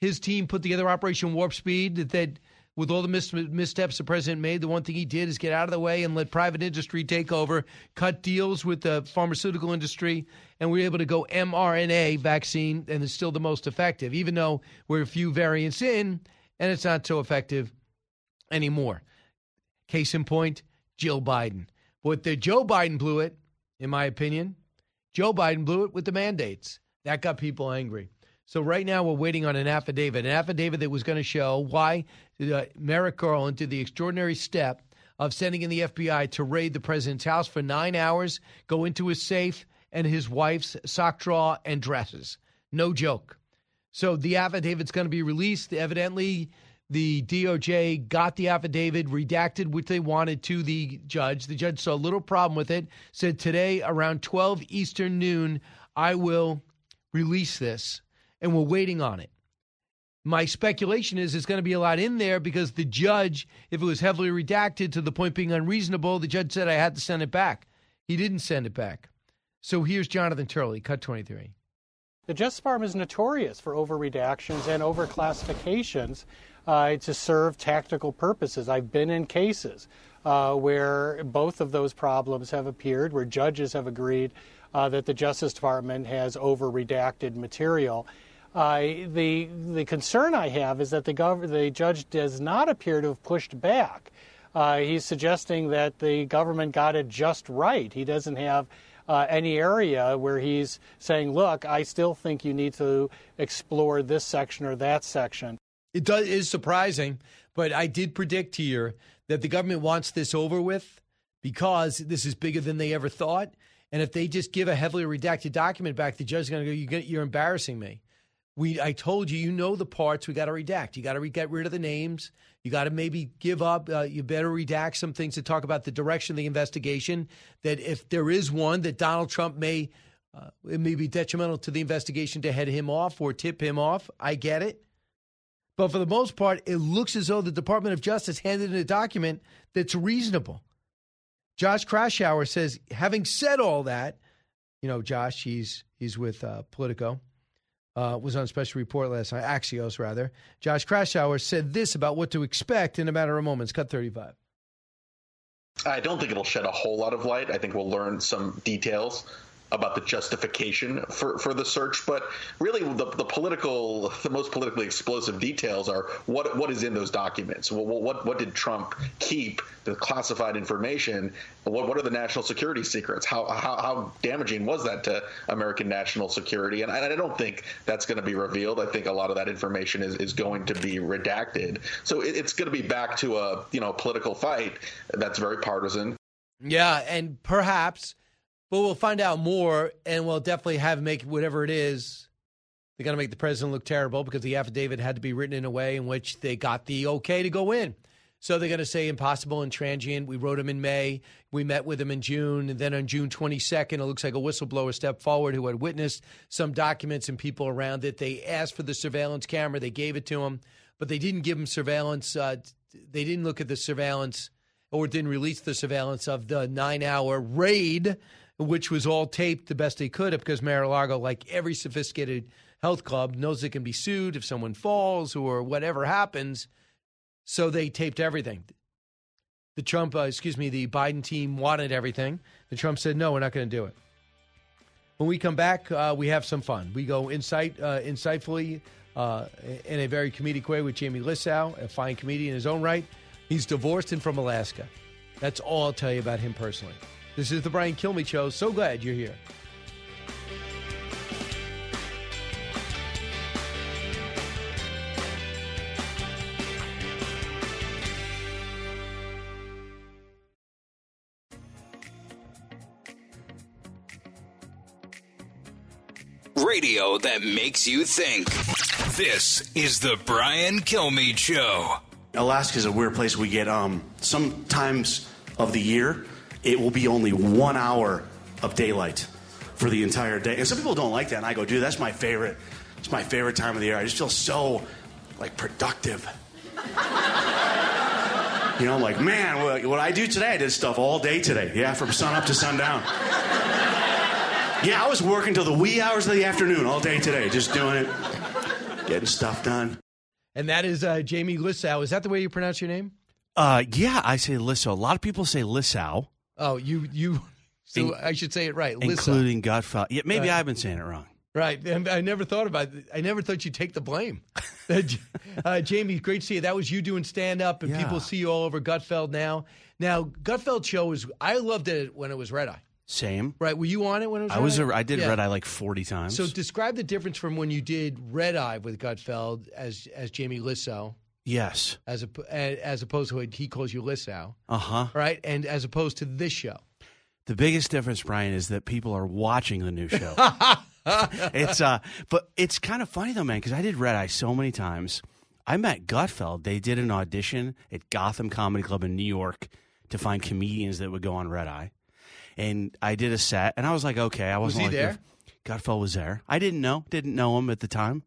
his team put together Operation Warp Speed that with all the missteps the president made, the one thing he did is get out of the way and let private industry take over, cut deals with the pharmaceutical industry, and we were able to go mRNA vaccine, and it's still the most effective, even though we're a few variants in, and it's not so effective anymore. Case in point, Jill Biden. But Joe Biden blew it, in my opinion. Joe Biden blew it with the mandates. That got people angry. So right now we're waiting on an affidavit that was going to show why Merrick Garland did the extraordinary step of sending in the FBI to raid the president's house for 9 hours, go into his safe and his wife's sock drawer and dresses. No joke. So the affidavit's going to be released. Evidently, the DOJ got the affidavit, redacted what they wanted to the judge. The judge saw little problem with it, said today around 12 Eastern noon, I will release this. And we're waiting on it. My speculation is it's going to be a lot in there because the judge, if it was heavily redacted to the point being unreasonable, the judge said I had to send it back. He didn't send it back. So here's Jonathan Turley, Cut 23. The Justice Department is notorious for over-redactions and over-classifications to serve tactical purposes. I've been in cases where both of those problems have appeared, where judges have agreed that the Justice Department has over-redacted material. The concern I have is that the judge does not appear to have pushed back. He's suggesting that the government got it just right. He doesn't have any area where he's saying, look, I still think you need to explore this section or that section. It is surprising, but I did predict here that the government wants this over with because this is bigger than they ever thought. And if they just give a heavily redacted document back, the judge is going to go, you're embarrassing me. I told you, you know the parts we got to redact. You got to get rid of the names. You got to maybe give up. You better redact some things that talk about the direction of the investigation, that if there is one that Donald Trump it may be detrimental to the investigation to head him off or tip him off. I get it. But for the most part, it looks as though the Department of Justice handed in a document that's reasonable. Josh Krashour says, having said all that, Josh, he's with Politico, was on a special report last night, Axios rather. Josh Krashour said this about what to expect in a matter of moments. Cut 35. I don't think it'll shed a whole lot of light. I think we'll learn some details about the justification for the search, but really the most politically explosive details are what is in those documents. What did Trump keep? The classified information. What are the national security secrets? How damaging was that to American national security? And I don't think that's going to be revealed. I think a lot of that information is going to be redacted. So it's going to be back to a political fight that's very partisan. Yeah, and perhaps. But we'll find out more, and we'll definitely make whatever it is. They're going to make the president look terrible because the affidavit had to be written in a way in which they got the okay to go in. So they're going to say impossible and transient. We wrote him in May. We met with him in June. And then on June 22nd, it looks like a whistleblower stepped forward who had witnessed some documents and people around it. They asked for the surveillance camera. They gave it to him, but they didn't give him surveillance. They didn't look at the surveillance or didn't release the surveillance of the 9-hour raid, which was all taped the best they could because Mar-a-Lago, like every sophisticated health club, knows it can be sued if someone falls or whatever happens. So they taped everything. The Biden team wanted everything. The Trump said, no, we're not going to do it. When we come back, we have some fun. We go insightfully in a very comedic way with Jamie Lissow, a fine comedian in his own right. He's divorced and from Alaska. That's all I'll tell you about him personally. This is the Brian Kilmeade Show. So glad you're here. radio that makes you think. This is the Brian Kilmeade Show. Alaska is a weird place. We get some times of the year, it will be only 1 hour of daylight for the entire day. And some people don't like that, and I go, dude, that's my favorite. It's my favorite time of the year. I just feel so, like, productive. You know, I'm like, man, what I do today, I did stuff all day today. Yeah, from sun up to sundown. Yeah, I was working till the wee hours of the afternoon all day today, just doing it, getting stuff done. And that is Jamie Lissow. Is that the way you pronounce your name? Yeah, I say Lissow. A lot of people say Lissow. Oh, you. So I should say it right. Lissow. Including Godfather. Yeah, maybe I've been saying it wrong. Right. I never thought about it. I never thought you'd take the blame. Jamie, great to see you. That was you doing stand-up, and people see you all over Gutfeld now. Now, Gutfeld show is – I loved it when it was Red Eye. Same. Right. Were you on it when it was Red Eye? I did Red Eye like 40 times. So describe the difference from when you did Red Eye with Gutfeld as Jamie Lissow. Yes. As opposed to what he calls you Lissow. Uh-huh. Right? And as opposed to this show. The biggest difference, Brian, is that people are watching the new show. But it's kind of funny though, man, because I did Red Eye so many times. I met Gutfeld. They did an audition at Gotham Comedy Club in New York to find comedians that would go on Red Eye, and I did a set, and I was like, okay, I wasn't. Was he there? Gutfeld was there. I didn't know him at the time,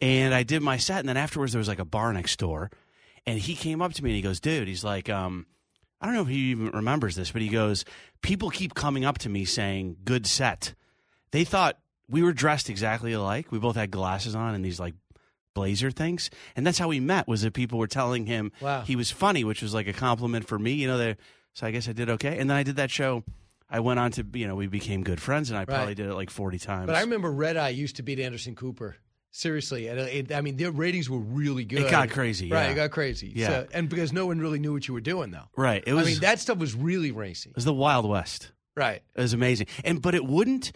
and I did my set, and then afterwards there was like a bar next door, and he came up to me and he goes, dude, he's like, I don't know if he even remembers this, but he goes, people keep coming up to me saying, good set. They thought we were dressed exactly alike. We both had glasses on and these like blazer things. And that's how we met, was that people were telling him he was funny, which was like a compliment for me. You know, so I guess I did okay. And then I did that show. I went on to, you know, we became good friends, and I probably did it like 40 times. But I remember Red Eye used to beat Anderson Cooper. Seriously. And I mean, their ratings were really good. It got crazy. Right, it got crazy. Yeah. So, and because no one really knew what you were doing, though. Right. It was, I mean, that stuff was really racy. It was the Wild West. Right. It was amazing. But it wouldn't.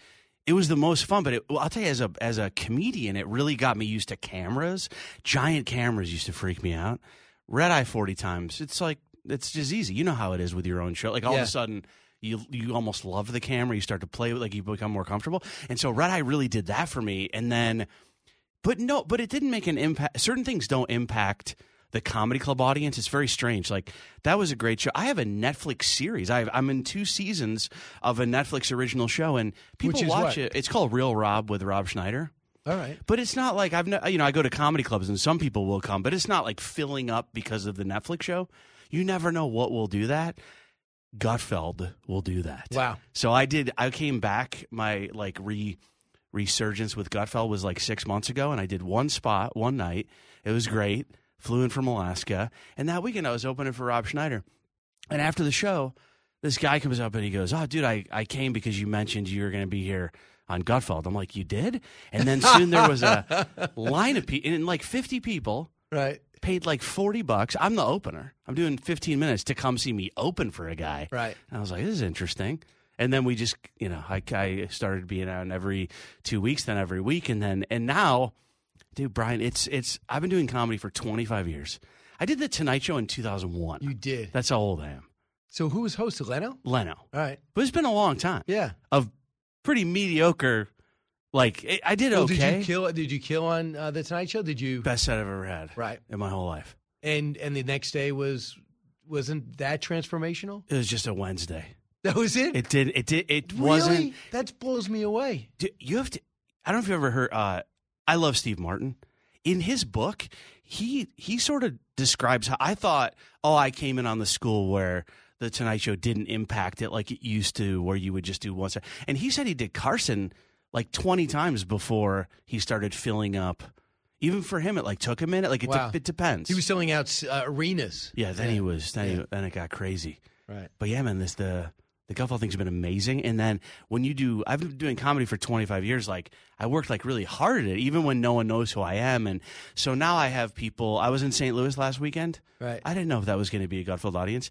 It was the most fun, but I'll tell you, as a comedian, it really got me used to cameras. Giant cameras used to freak me out. Red Eye 40 times, it's like, it's just easy. You know how it is with your own show. Like all of a sudden, you almost love the camera. You start to play with, like, you become more comfortable. And so Red Eye really did that for me. And then, but it didn't make an impact. Certain things don't impact the comedy club audience. It's very strange. Like, that was a great show. I have a Netflix series. I'm in 2 seasons of a Netflix original show, and people watch it. It's called Real Rob with Rob Schneider. All right. But it's not like I go to comedy clubs and some people will come, but it's not like filling up because of the Netflix show. You never know what will do that. Gutfeld will do that. Wow. So I came back. My like resurgence with Gutfeld was like 6 months ago, and I did one spot one night. It was great. Flew in from Alaska, and that weekend I was opening for Rob Schneider. And after the show, this guy comes up and he goes, oh, dude, I came because you mentioned you were going to be here on Gutfeld. I'm like, you did? And then soon there was a line of people, and like 50 people paid like $40. I'm the opener. I'm doing 15 minutes to come see me open for a guy. Right. And I was like, this is interesting. And then we just, you know, I started being out every 2 weeks, then every week, and now... Dude, Brian, it's. I've been doing comedy for 25 years. I did the Tonight Show in 2001. You did. That's how old I am. So who was hosted? Leno. All right. But it's been a long time. Yeah. Of pretty mediocre. Like I did okay. Did you kill on the Tonight Show? Did you? Best set I've ever had. Right. In my whole life. And the next day wasn't that transformational? It was just a Wednesday. That was it. It really? Wasn't. That blows me away. You have to. I don't know if you ever heard. I love Steve Martin. In his book, he sort of describes how I thought, I came in on the school where the Tonight Show didn't impact it like it used to, where you would just do one set. And he said he did Kherson like 20 times before he started filling up. Even for him, it like took a minute. Like it depends. He was filling out arenas. Yeah, then it got crazy. Right. But yeah, man, the Gutfeld thing's been amazing. And then when you do, I've been doing comedy for 25 years. Like I worked like really hard at it, even when no one knows who I am. And so now I have people. I was in St. Louis last weekend. Right. I didn't know if that was going to be a Gutfeld audience.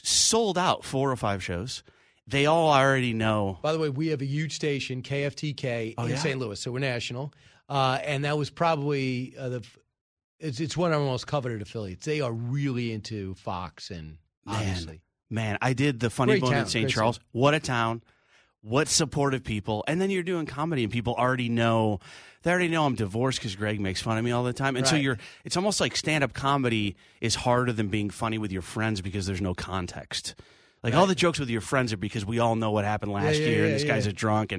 Sold out 4 or 5 shows. They all already know. By the way, we have a huge station, KFTK, in St. Louis, so we're national. And that was probably it's one of our most coveted affiliates. They are really into Fox and obviously. Man, I did the Funny Bone in St. Charles. What a town. what supportive people, and then you're doing comedy, and people already know. They already know I'm divorced because Greg makes fun of me all the time, and right. So it's almost like stand-up comedy is harder than being funny with your friends because there's no context. Like right. All the jokes with your friends are because we all know what happened last year, and this guy's a drunk,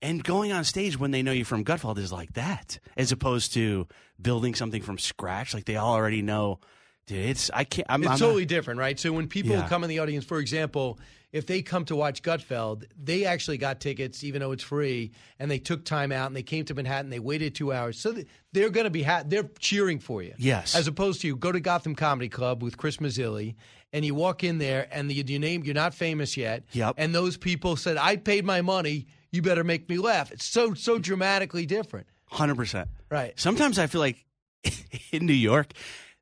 and going on stage when they know you from Gutfeld is like that, as opposed to building something from scratch. Like they all already know. Dude, it's totally different, right? So when people come in the audience, for example, if they come to watch Gutfeld, they actually got tickets, even though it's free, and they took time out and they came to Manhattan. They waited 2 hours, so they're going to be they're cheering for you. Yes, as opposed to you go to Gotham Comedy Club with Chris Mazzilli, and you walk in there and you're not famous yet. Yep, and those people said, "I paid my money. You better make me laugh." It's so dramatically different. 100%. Right. Sometimes I feel like in New York.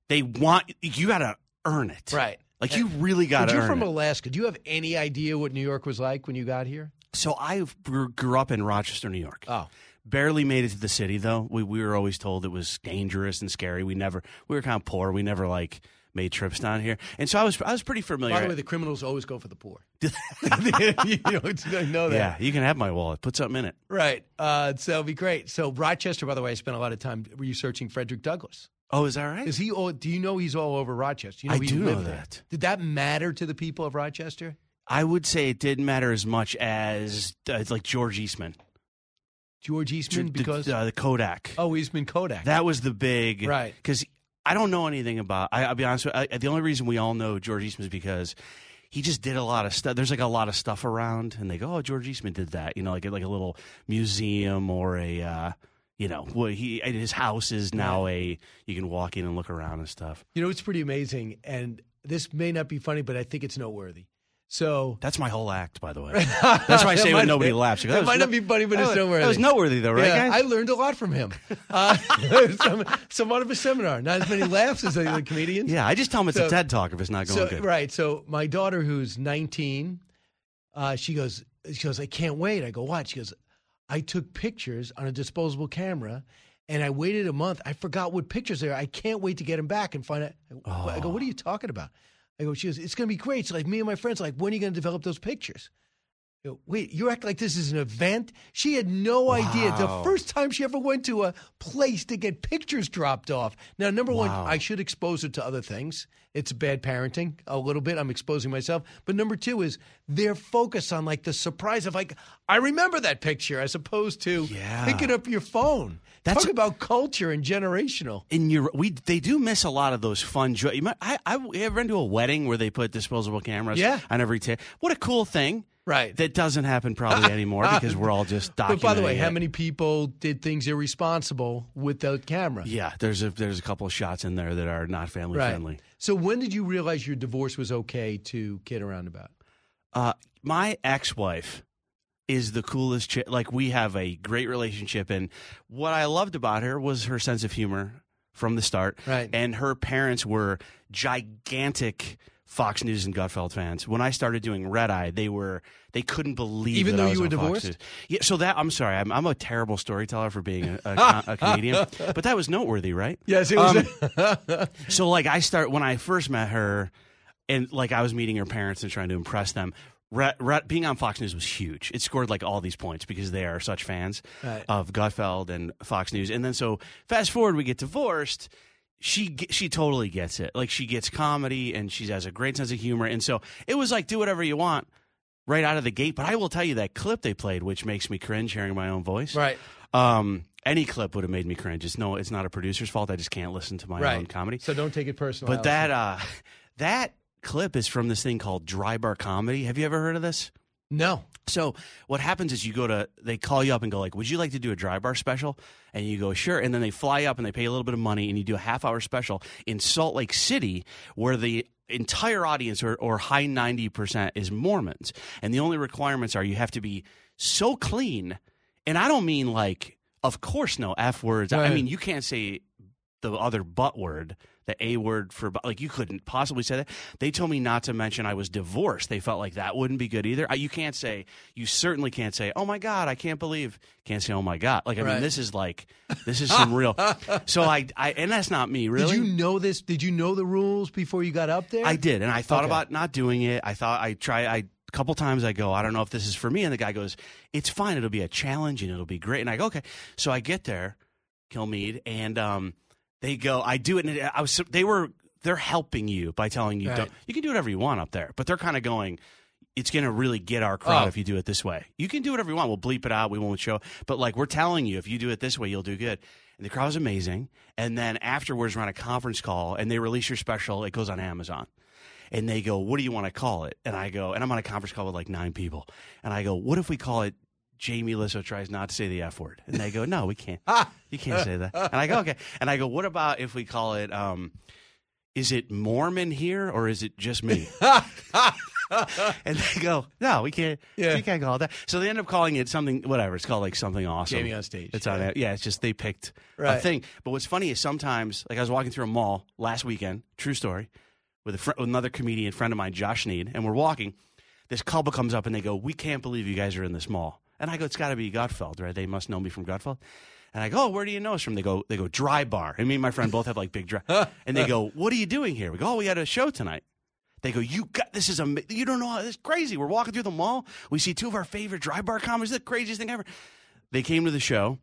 They want – you got to earn it. Right. Like you really got to earn it. You're from Alaska. Do you have any idea what New York was like when you got here? So I grew up in Rochester, New York. Oh. Barely made it to the city though. We were always told it was dangerous and scary. We were kind of poor. We never like – made trips down here, and so I was pretty familiar. By the way, the criminals always go for the poor. you know that. Yeah, you can have my wallet. Put something in it. Right. So it'll be great. So Rochester, by the way, I spent a lot of time researching Frederick Douglass. Oh, is that right? Do you know he's all over Rochester? You know, I do know that. Did that matter to the people of Rochester? I would say it didn't matter as much as like George Eastman. George Eastman, because the Kodak. Oh, Eastman Kodak. That was the big right because. I don't know anything about – I'll be honest with you. The only reason we all know George Eastman is because he just did a lot of stuff. There's like a lot of stuff around, and they go, oh, George Eastman did that. You know, like a little museum or a his house is now you can walk in and look around and stuff. You know, it's pretty amazing, and this may not be funny, but I think it's noteworthy. So that's my whole act, by the way. That's why I say when nobody laughs. It might not be funny, but it's noteworthy. That was noteworthy, though, right, guys? I learned a lot from him. Somewhat of a seminar. Not as many laughs as other comedians. Yeah, I just tell him it's a TED Talk if it's not going good. Right. So my daughter, who's 19, she goes, I can't wait. I go, what? She goes, I took pictures on a disposable camera, and I waited a month. I forgot what pictures they were. I can't wait to get them back and find out. Oh. I go, what are you talking about? I go, she goes, it's going to be great. So like me and my friends are like, when are you going to develop those pictures? I go, wait, you act like this is an event? She had no idea. The first time she ever went to a place to get pictures dropped off. Now, number one, I should expose her to other things. It's bad parenting a little bit. I'm exposing myself. But number two is their focus on like the surprise of like, I remember that picture as opposed to picking up your phone. Talk about culture and generational. They do miss a lot of those fun joys. I ever been to a wedding where they put disposable cameras on every table. What a cool thing. Right. That doesn't happen probably anymore because we're all just documenting. But by the way, how many people did things irresponsible with the camera? Yeah, there's a couple of shots in there that are not family friendly. So when did you realize your divorce was okay to kid around about? My ex-wife is the coolest chick. Like, we have a great relationship, and what I loved about her was her sense of humor from the start. Right. And her parents were gigantic Fox News and Gutfeld fans. When I started doing Red Eye, they couldn't believe even that though I was you were divorced. Yeah, so that I'm sorry, I'm a terrible storyteller for being a comedian, but that was noteworthy, right? Yes, it was. So like when I first met her, and like I was meeting her parents and trying to impress them. Being on Fox News was huge. It scored like all these points because they are such fans of Gutfeld and Fox News. And then so fast forward, we get divorced. She totally gets it. Like she gets comedy and she has a great sense of humor. And so it was like do whatever you want right out of the gate. But I will tell you that clip they played, which makes me cringe hearing my own voice. Right. Any clip would have made me cringe. It's not a producer's fault. I just can't listen to my own comedy. So don't take it personally. But that clip is from this thing called dry bar comedy. Have you ever heard of this? No. So what happens is they call you up and go like, would you like to do a dry bar special? And you go, sure. And then they fly up and they pay a little bit of money and you do a half-hour special in Salt Lake City where the entire audience or high 90% is Mormons. And the only requirements are you have to be so clean. And I don't mean like, of course, no F words. Right. I mean, you can't say the other butt word. The A word for – like you couldn't possibly say that. They told me not to mention I was divorced. They felt like that wouldn't be good either. You certainly can't say, oh, my God, I can't believe – can't say, oh, my God. Like, I mean, this is some real – so and that's not me, really. Did you know this? Did you know the rules before you got up there? I did, and I thought about not doing it. I thought – I A couple times I go, I don't know if this is for me. And the guy goes, it's fine. It'll be a challenge and it'll be great. And I go, okay. So I get there, Kilmeade, and they go, I do it. And they're helping you by telling you, right. You can do whatever you want up there. But they're kind of going, it's going to really get our crowd if you do it this way. You can do whatever you want. We'll bleep it out. We won't show. But like we're telling you, if you do it this way, you'll do good. And the crowd was amazing. And then afterwards, we're on a conference call, and they release your special. It goes on Amazon. And they go, what do you want to call it? And I go, and I'm on a conference call with like 9 people. And I go, what if we call it Jamie Lissow Tries Not to Say the F Word? And they go, no, we can't. You can't say that. And I go, okay. And I go, what about if we call it, is it Mormon here or is it just me? And they go, no, we can't. Yeah. We can't call it that. So they end up calling it something, whatever. It's called like something awesome. Jamie on stage. It's on. Yeah, it's just they picked a thing. But what's funny is sometimes, like I was walking through a mall last weekend, true story, with another comedian friend of mine, Josh Need, and we're walking. This couple comes up and they go, we can't believe you guys are in this mall. And I go, it's got to be Gutfeld, right? They must know me from Gutfeld. And I go, oh, where do you know us from? They go, Dry Bar. And me and my friend both have like big dry. And they go, what are you doing here? We go, oh, we had a show tonight. They go, you don't know, this is crazy. We're walking through the mall. We see two of our favorite Dry Bar comics. This is the craziest thing ever. They came to the show.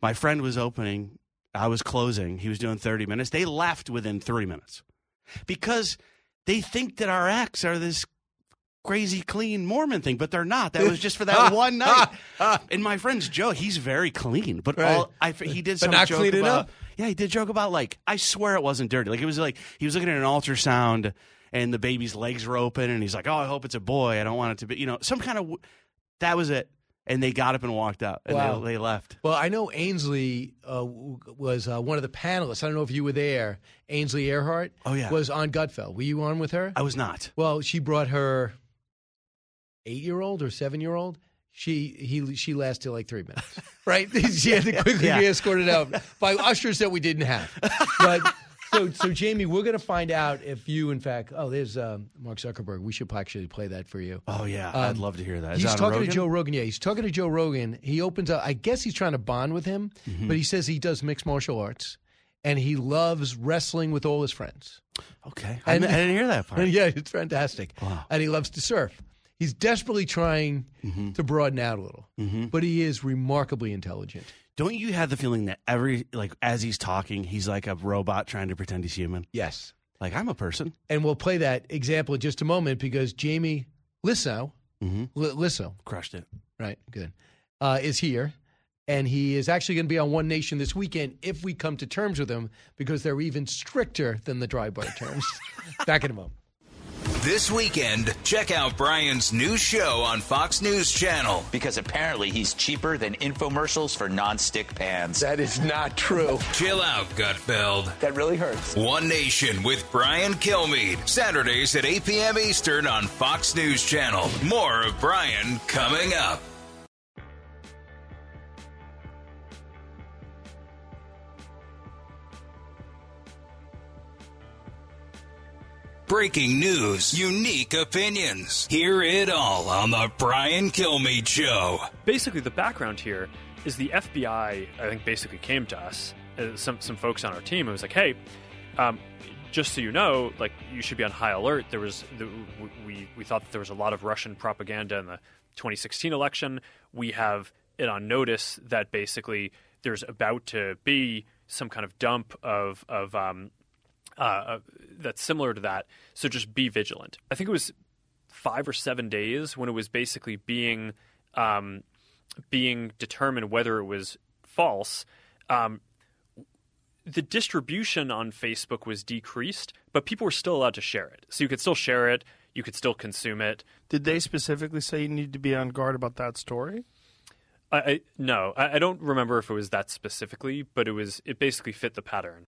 My friend was opening. I was closing. He was doing 30 minutes. They left within 3 minutes. Because they think that our acts are this crazy, clean Mormon thing, but they're not. That was just for that one night. And my friend's Joe, he's very clean, but he did some joke about. Yeah, he did joke about like, I swear it wasn't dirty. Like it was like he was looking at an ultrasound and the baby's legs were open, and he's like, oh, I hope it's a boy. I don't want it to be, some kind of. That was it. And they got up and walked out, and they left. Well, I know Ainsley was one of the panelists. I don't know if you were there. Ainsley Earhardt was on Gutfeld. Were you on with her? I was not. Well, she brought her 8-year-old or 7-year-old. She lasted like 3 minutes, right? She had to quickly be escorted out by ushers that we didn't have. But so Jamie, we're going to find out if you, in fact, there's Mark Zuckerberg. We should actually play that for you. Oh, yeah. I'd love to hear that. He's talking to Joe Rogan. Yeah, he's talking to Joe Rogan. He opens up. I guess he's trying to bond with him, but he says he does mixed martial arts, and he loves wrestling with all his friends. Okay. I didn't hear that part. Yeah, it's fantastic. Wow. And he loves to surf. He's desperately trying to broaden out a little, but he is remarkably intelligent. Don't you have the feeling that as he's talking, he's like a robot trying to pretend he's human? Yes. Like, I'm a person. And we'll play that example in just a moment because Jamie Lissow, crushed it. Right, good, is here. And he is actually going to be on One Nation this weekend if we come to terms with him because they're even stricter than the Dry Bar terms. Back in a moment. This weekend, check out Brian's new show on Fox News Channel. Because apparently he's cheaper than infomercials for non-stick pans. That is not true. Chill out, Gutfeld. That really hurts. One Nation with Brian Kilmeade. Saturdays at 8 p.m. Eastern on Fox News Channel. More of Brian coming up. Breaking news, unique opinions. Hear it all on the Brian Kilmeade Show. Basically, the background here is the FBI, I think, basically came to us, some folks on our team, and was like, hey, just so you know, like, you should be on high alert. There was we thought that there was a lot of Russian propaganda in the 2016 election. We have it on notice that basically there's about to be some kind of dump of that's similar to that. So just be vigilant. I think it was 5 or 7 days when it was basically being determined whether it was false. The distribution on Facebook was decreased, but people were still allowed to share it. So you could still share it. You could still consume it. Did they specifically say you need to be on guard about that story? No, I don't remember if it was that specifically, but it basically fit the pattern.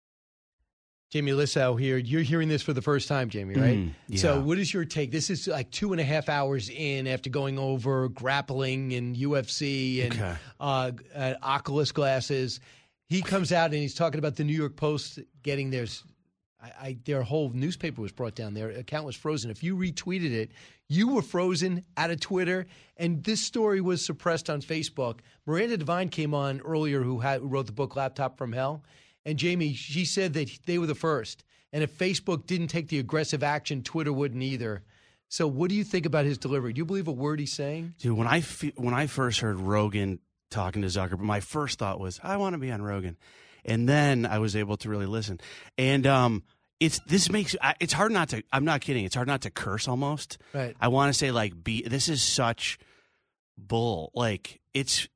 Jamie Lissow here. You're hearing this for the first time, Jamie, right? Yeah. So what is your take? This is like 2.5 hours in after going over grappling and UFC and Oculus glasses. He comes out and he's talking about the New York Post getting theirs. Their whole newspaper was brought down. Their account was frozen. If you retweeted it, you were frozen out of Twitter, and this story was suppressed on Facebook. Miranda Devine came on earlier who wrote the book Laptop from Hell. And Jamie, she said that they were the first. And if Facebook didn't take the aggressive action, Twitter wouldn't either. So what do you think about his delivery? Do you believe a word he's saying? Dude, when I first heard Rogan talking to Zuckerberg, my first thought was, I want to be on Rogan. And then I was able to really listen. And it's hard not to, I'm not kidding, it's hard not to curse almost. Right. I want to say this is such bull. Like it's.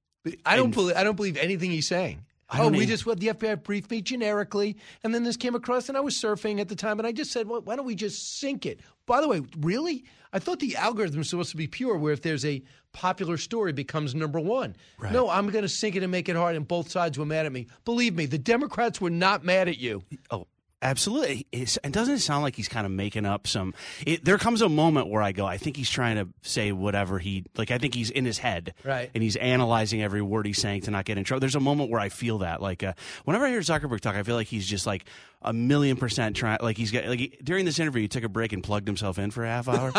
I don't believe anything he's saying. The FBI briefed me generically, and then this came across, and I was surfing at the time, and I just said, well, why don't we just sync it? By the way, really? I thought the algorithm was supposed to be pure, where if there's a popular story, it becomes number one. Right. No, I'm going to sync it and make it hard, and both sides were mad at me. Believe me, the Democrats were not mad at you. Oh, absolutely. And doesn't it sound like he's kind of making up some – there comes a moment where I go, I think he's trying to say whatever he – like I think he's in his head. Right. And he's analyzing every word he's saying to not get in trouble. There's a moment where I feel that. Like whenever I hear Zuckerberg talk, I feel like he's just like 1,000,000% trying – like he's got – like during this interview, he took a break and plugged himself in for a half hour.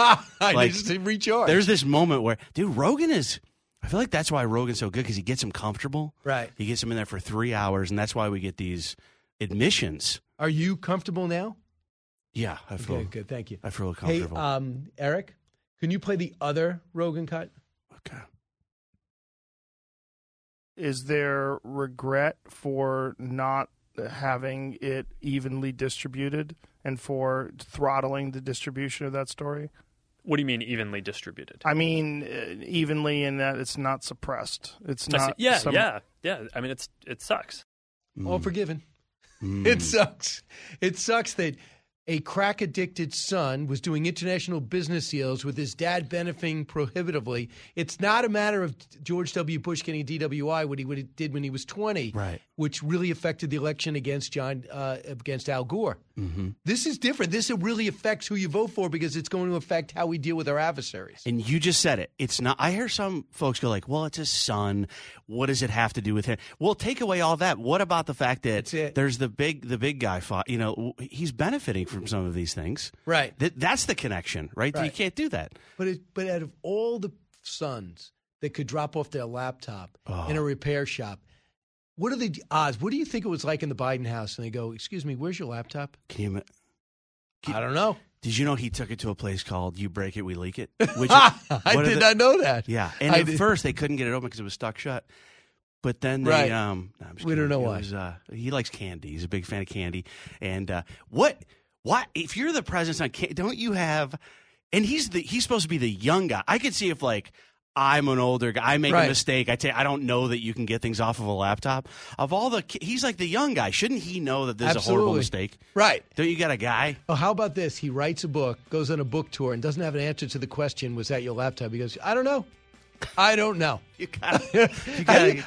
Just to recharge. There's this moment where – dude, Rogan is – I feel like that's why Rogan's so good because he gets him comfortable. Right. He gets him in there for 3 hours, and that's why we get these admissions. Are you comfortable now? Yeah, I feel good. Thank you. I feel comfortable. Hey, Eric, can you play the other Rogan cut? Okay. Is there regret for not having it evenly distributed and for throttling the distribution of that story? What do you mean evenly distributed? I mean evenly in that it's not suppressed. It's not. Yeah, yeah. I mean, it sucks. All forgiven. It sucks. It sucks that a crack-addicted son was doing international business deals with his dad benefiting prohibitively. It's not a matter of George W. Bush getting a DWI, what he did when he was 20, right, which really affected the election against Al Gore. Mm-hmm. This is different. This really affects who you vote for because it's going to affect how we deal with our adversaries. And you just said it. It's not. I hear some folks go like, well, it's his son. What does it have to do with him? Well, take away all that. What about the fact that there's the big guy fought? You know, he's benefiting from some of these things, right? That's the connection, right? Right. You can't do that. But out of all the sons that could drop off their laptop in a repair shop, what are the odds? What do you think it was like in the Biden house? And they go, "Excuse me, where's your laptop?" I don't know. Did you know he took it to a place called "You Break It, We Leak It"? Which I did not know that. Yeah, and first they couldn't get it open because it was stuck shut. But then they, right. We don't know why. He likes candy. He's a big fan of candy. And Why, if you're the president, don't you have – and he's supposed to be the young guy. I could see if, I'm an older guy. I make a mistake. I don't know that you can get things off of a laptop. Of all the – he's like the young guy. Shouldn't he know that this is a horrible mistake? Right. Don't you got a guy? Oh, how about this? He writes a book, goes on a book tour, and doesn't have an answer to the question, was that your laptop? He goes, I don't know. I don't know. You gotta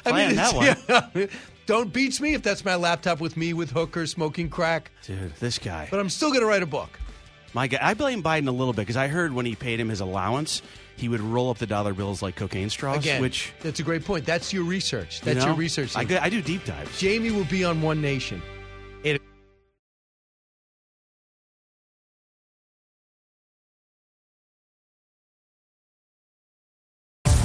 plan that one. Yeah. Don't beach me if that's my laptop with me with hookers smoking crack. Dude, this guy. But I'm still going to write a book. My guy. I blame Biden a little bit because I heard when he paid him his allowance, he would roll up the dollar bills like cocaine straws. Again, that's a great point. That's your research. That's your research. I do deep dives. Jamie will be on One Nation.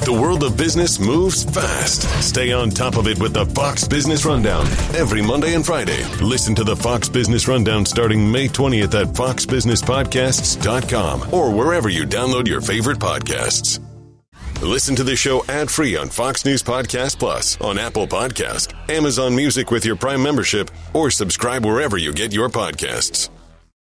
The world of business moves fast. Stay on top of it with the Fox Business Rundown every Monday and Friday. Listen to the Fox Business Rundown starting May 20th at foxbusinesspodcasts.com or wherever you download your favorite podcasts. Listen to the show ad-free on Fox News Podcast Plus, on Apple Podcast, Amazon Music with your Prime membership, or subscribe wherever you get your podcasts.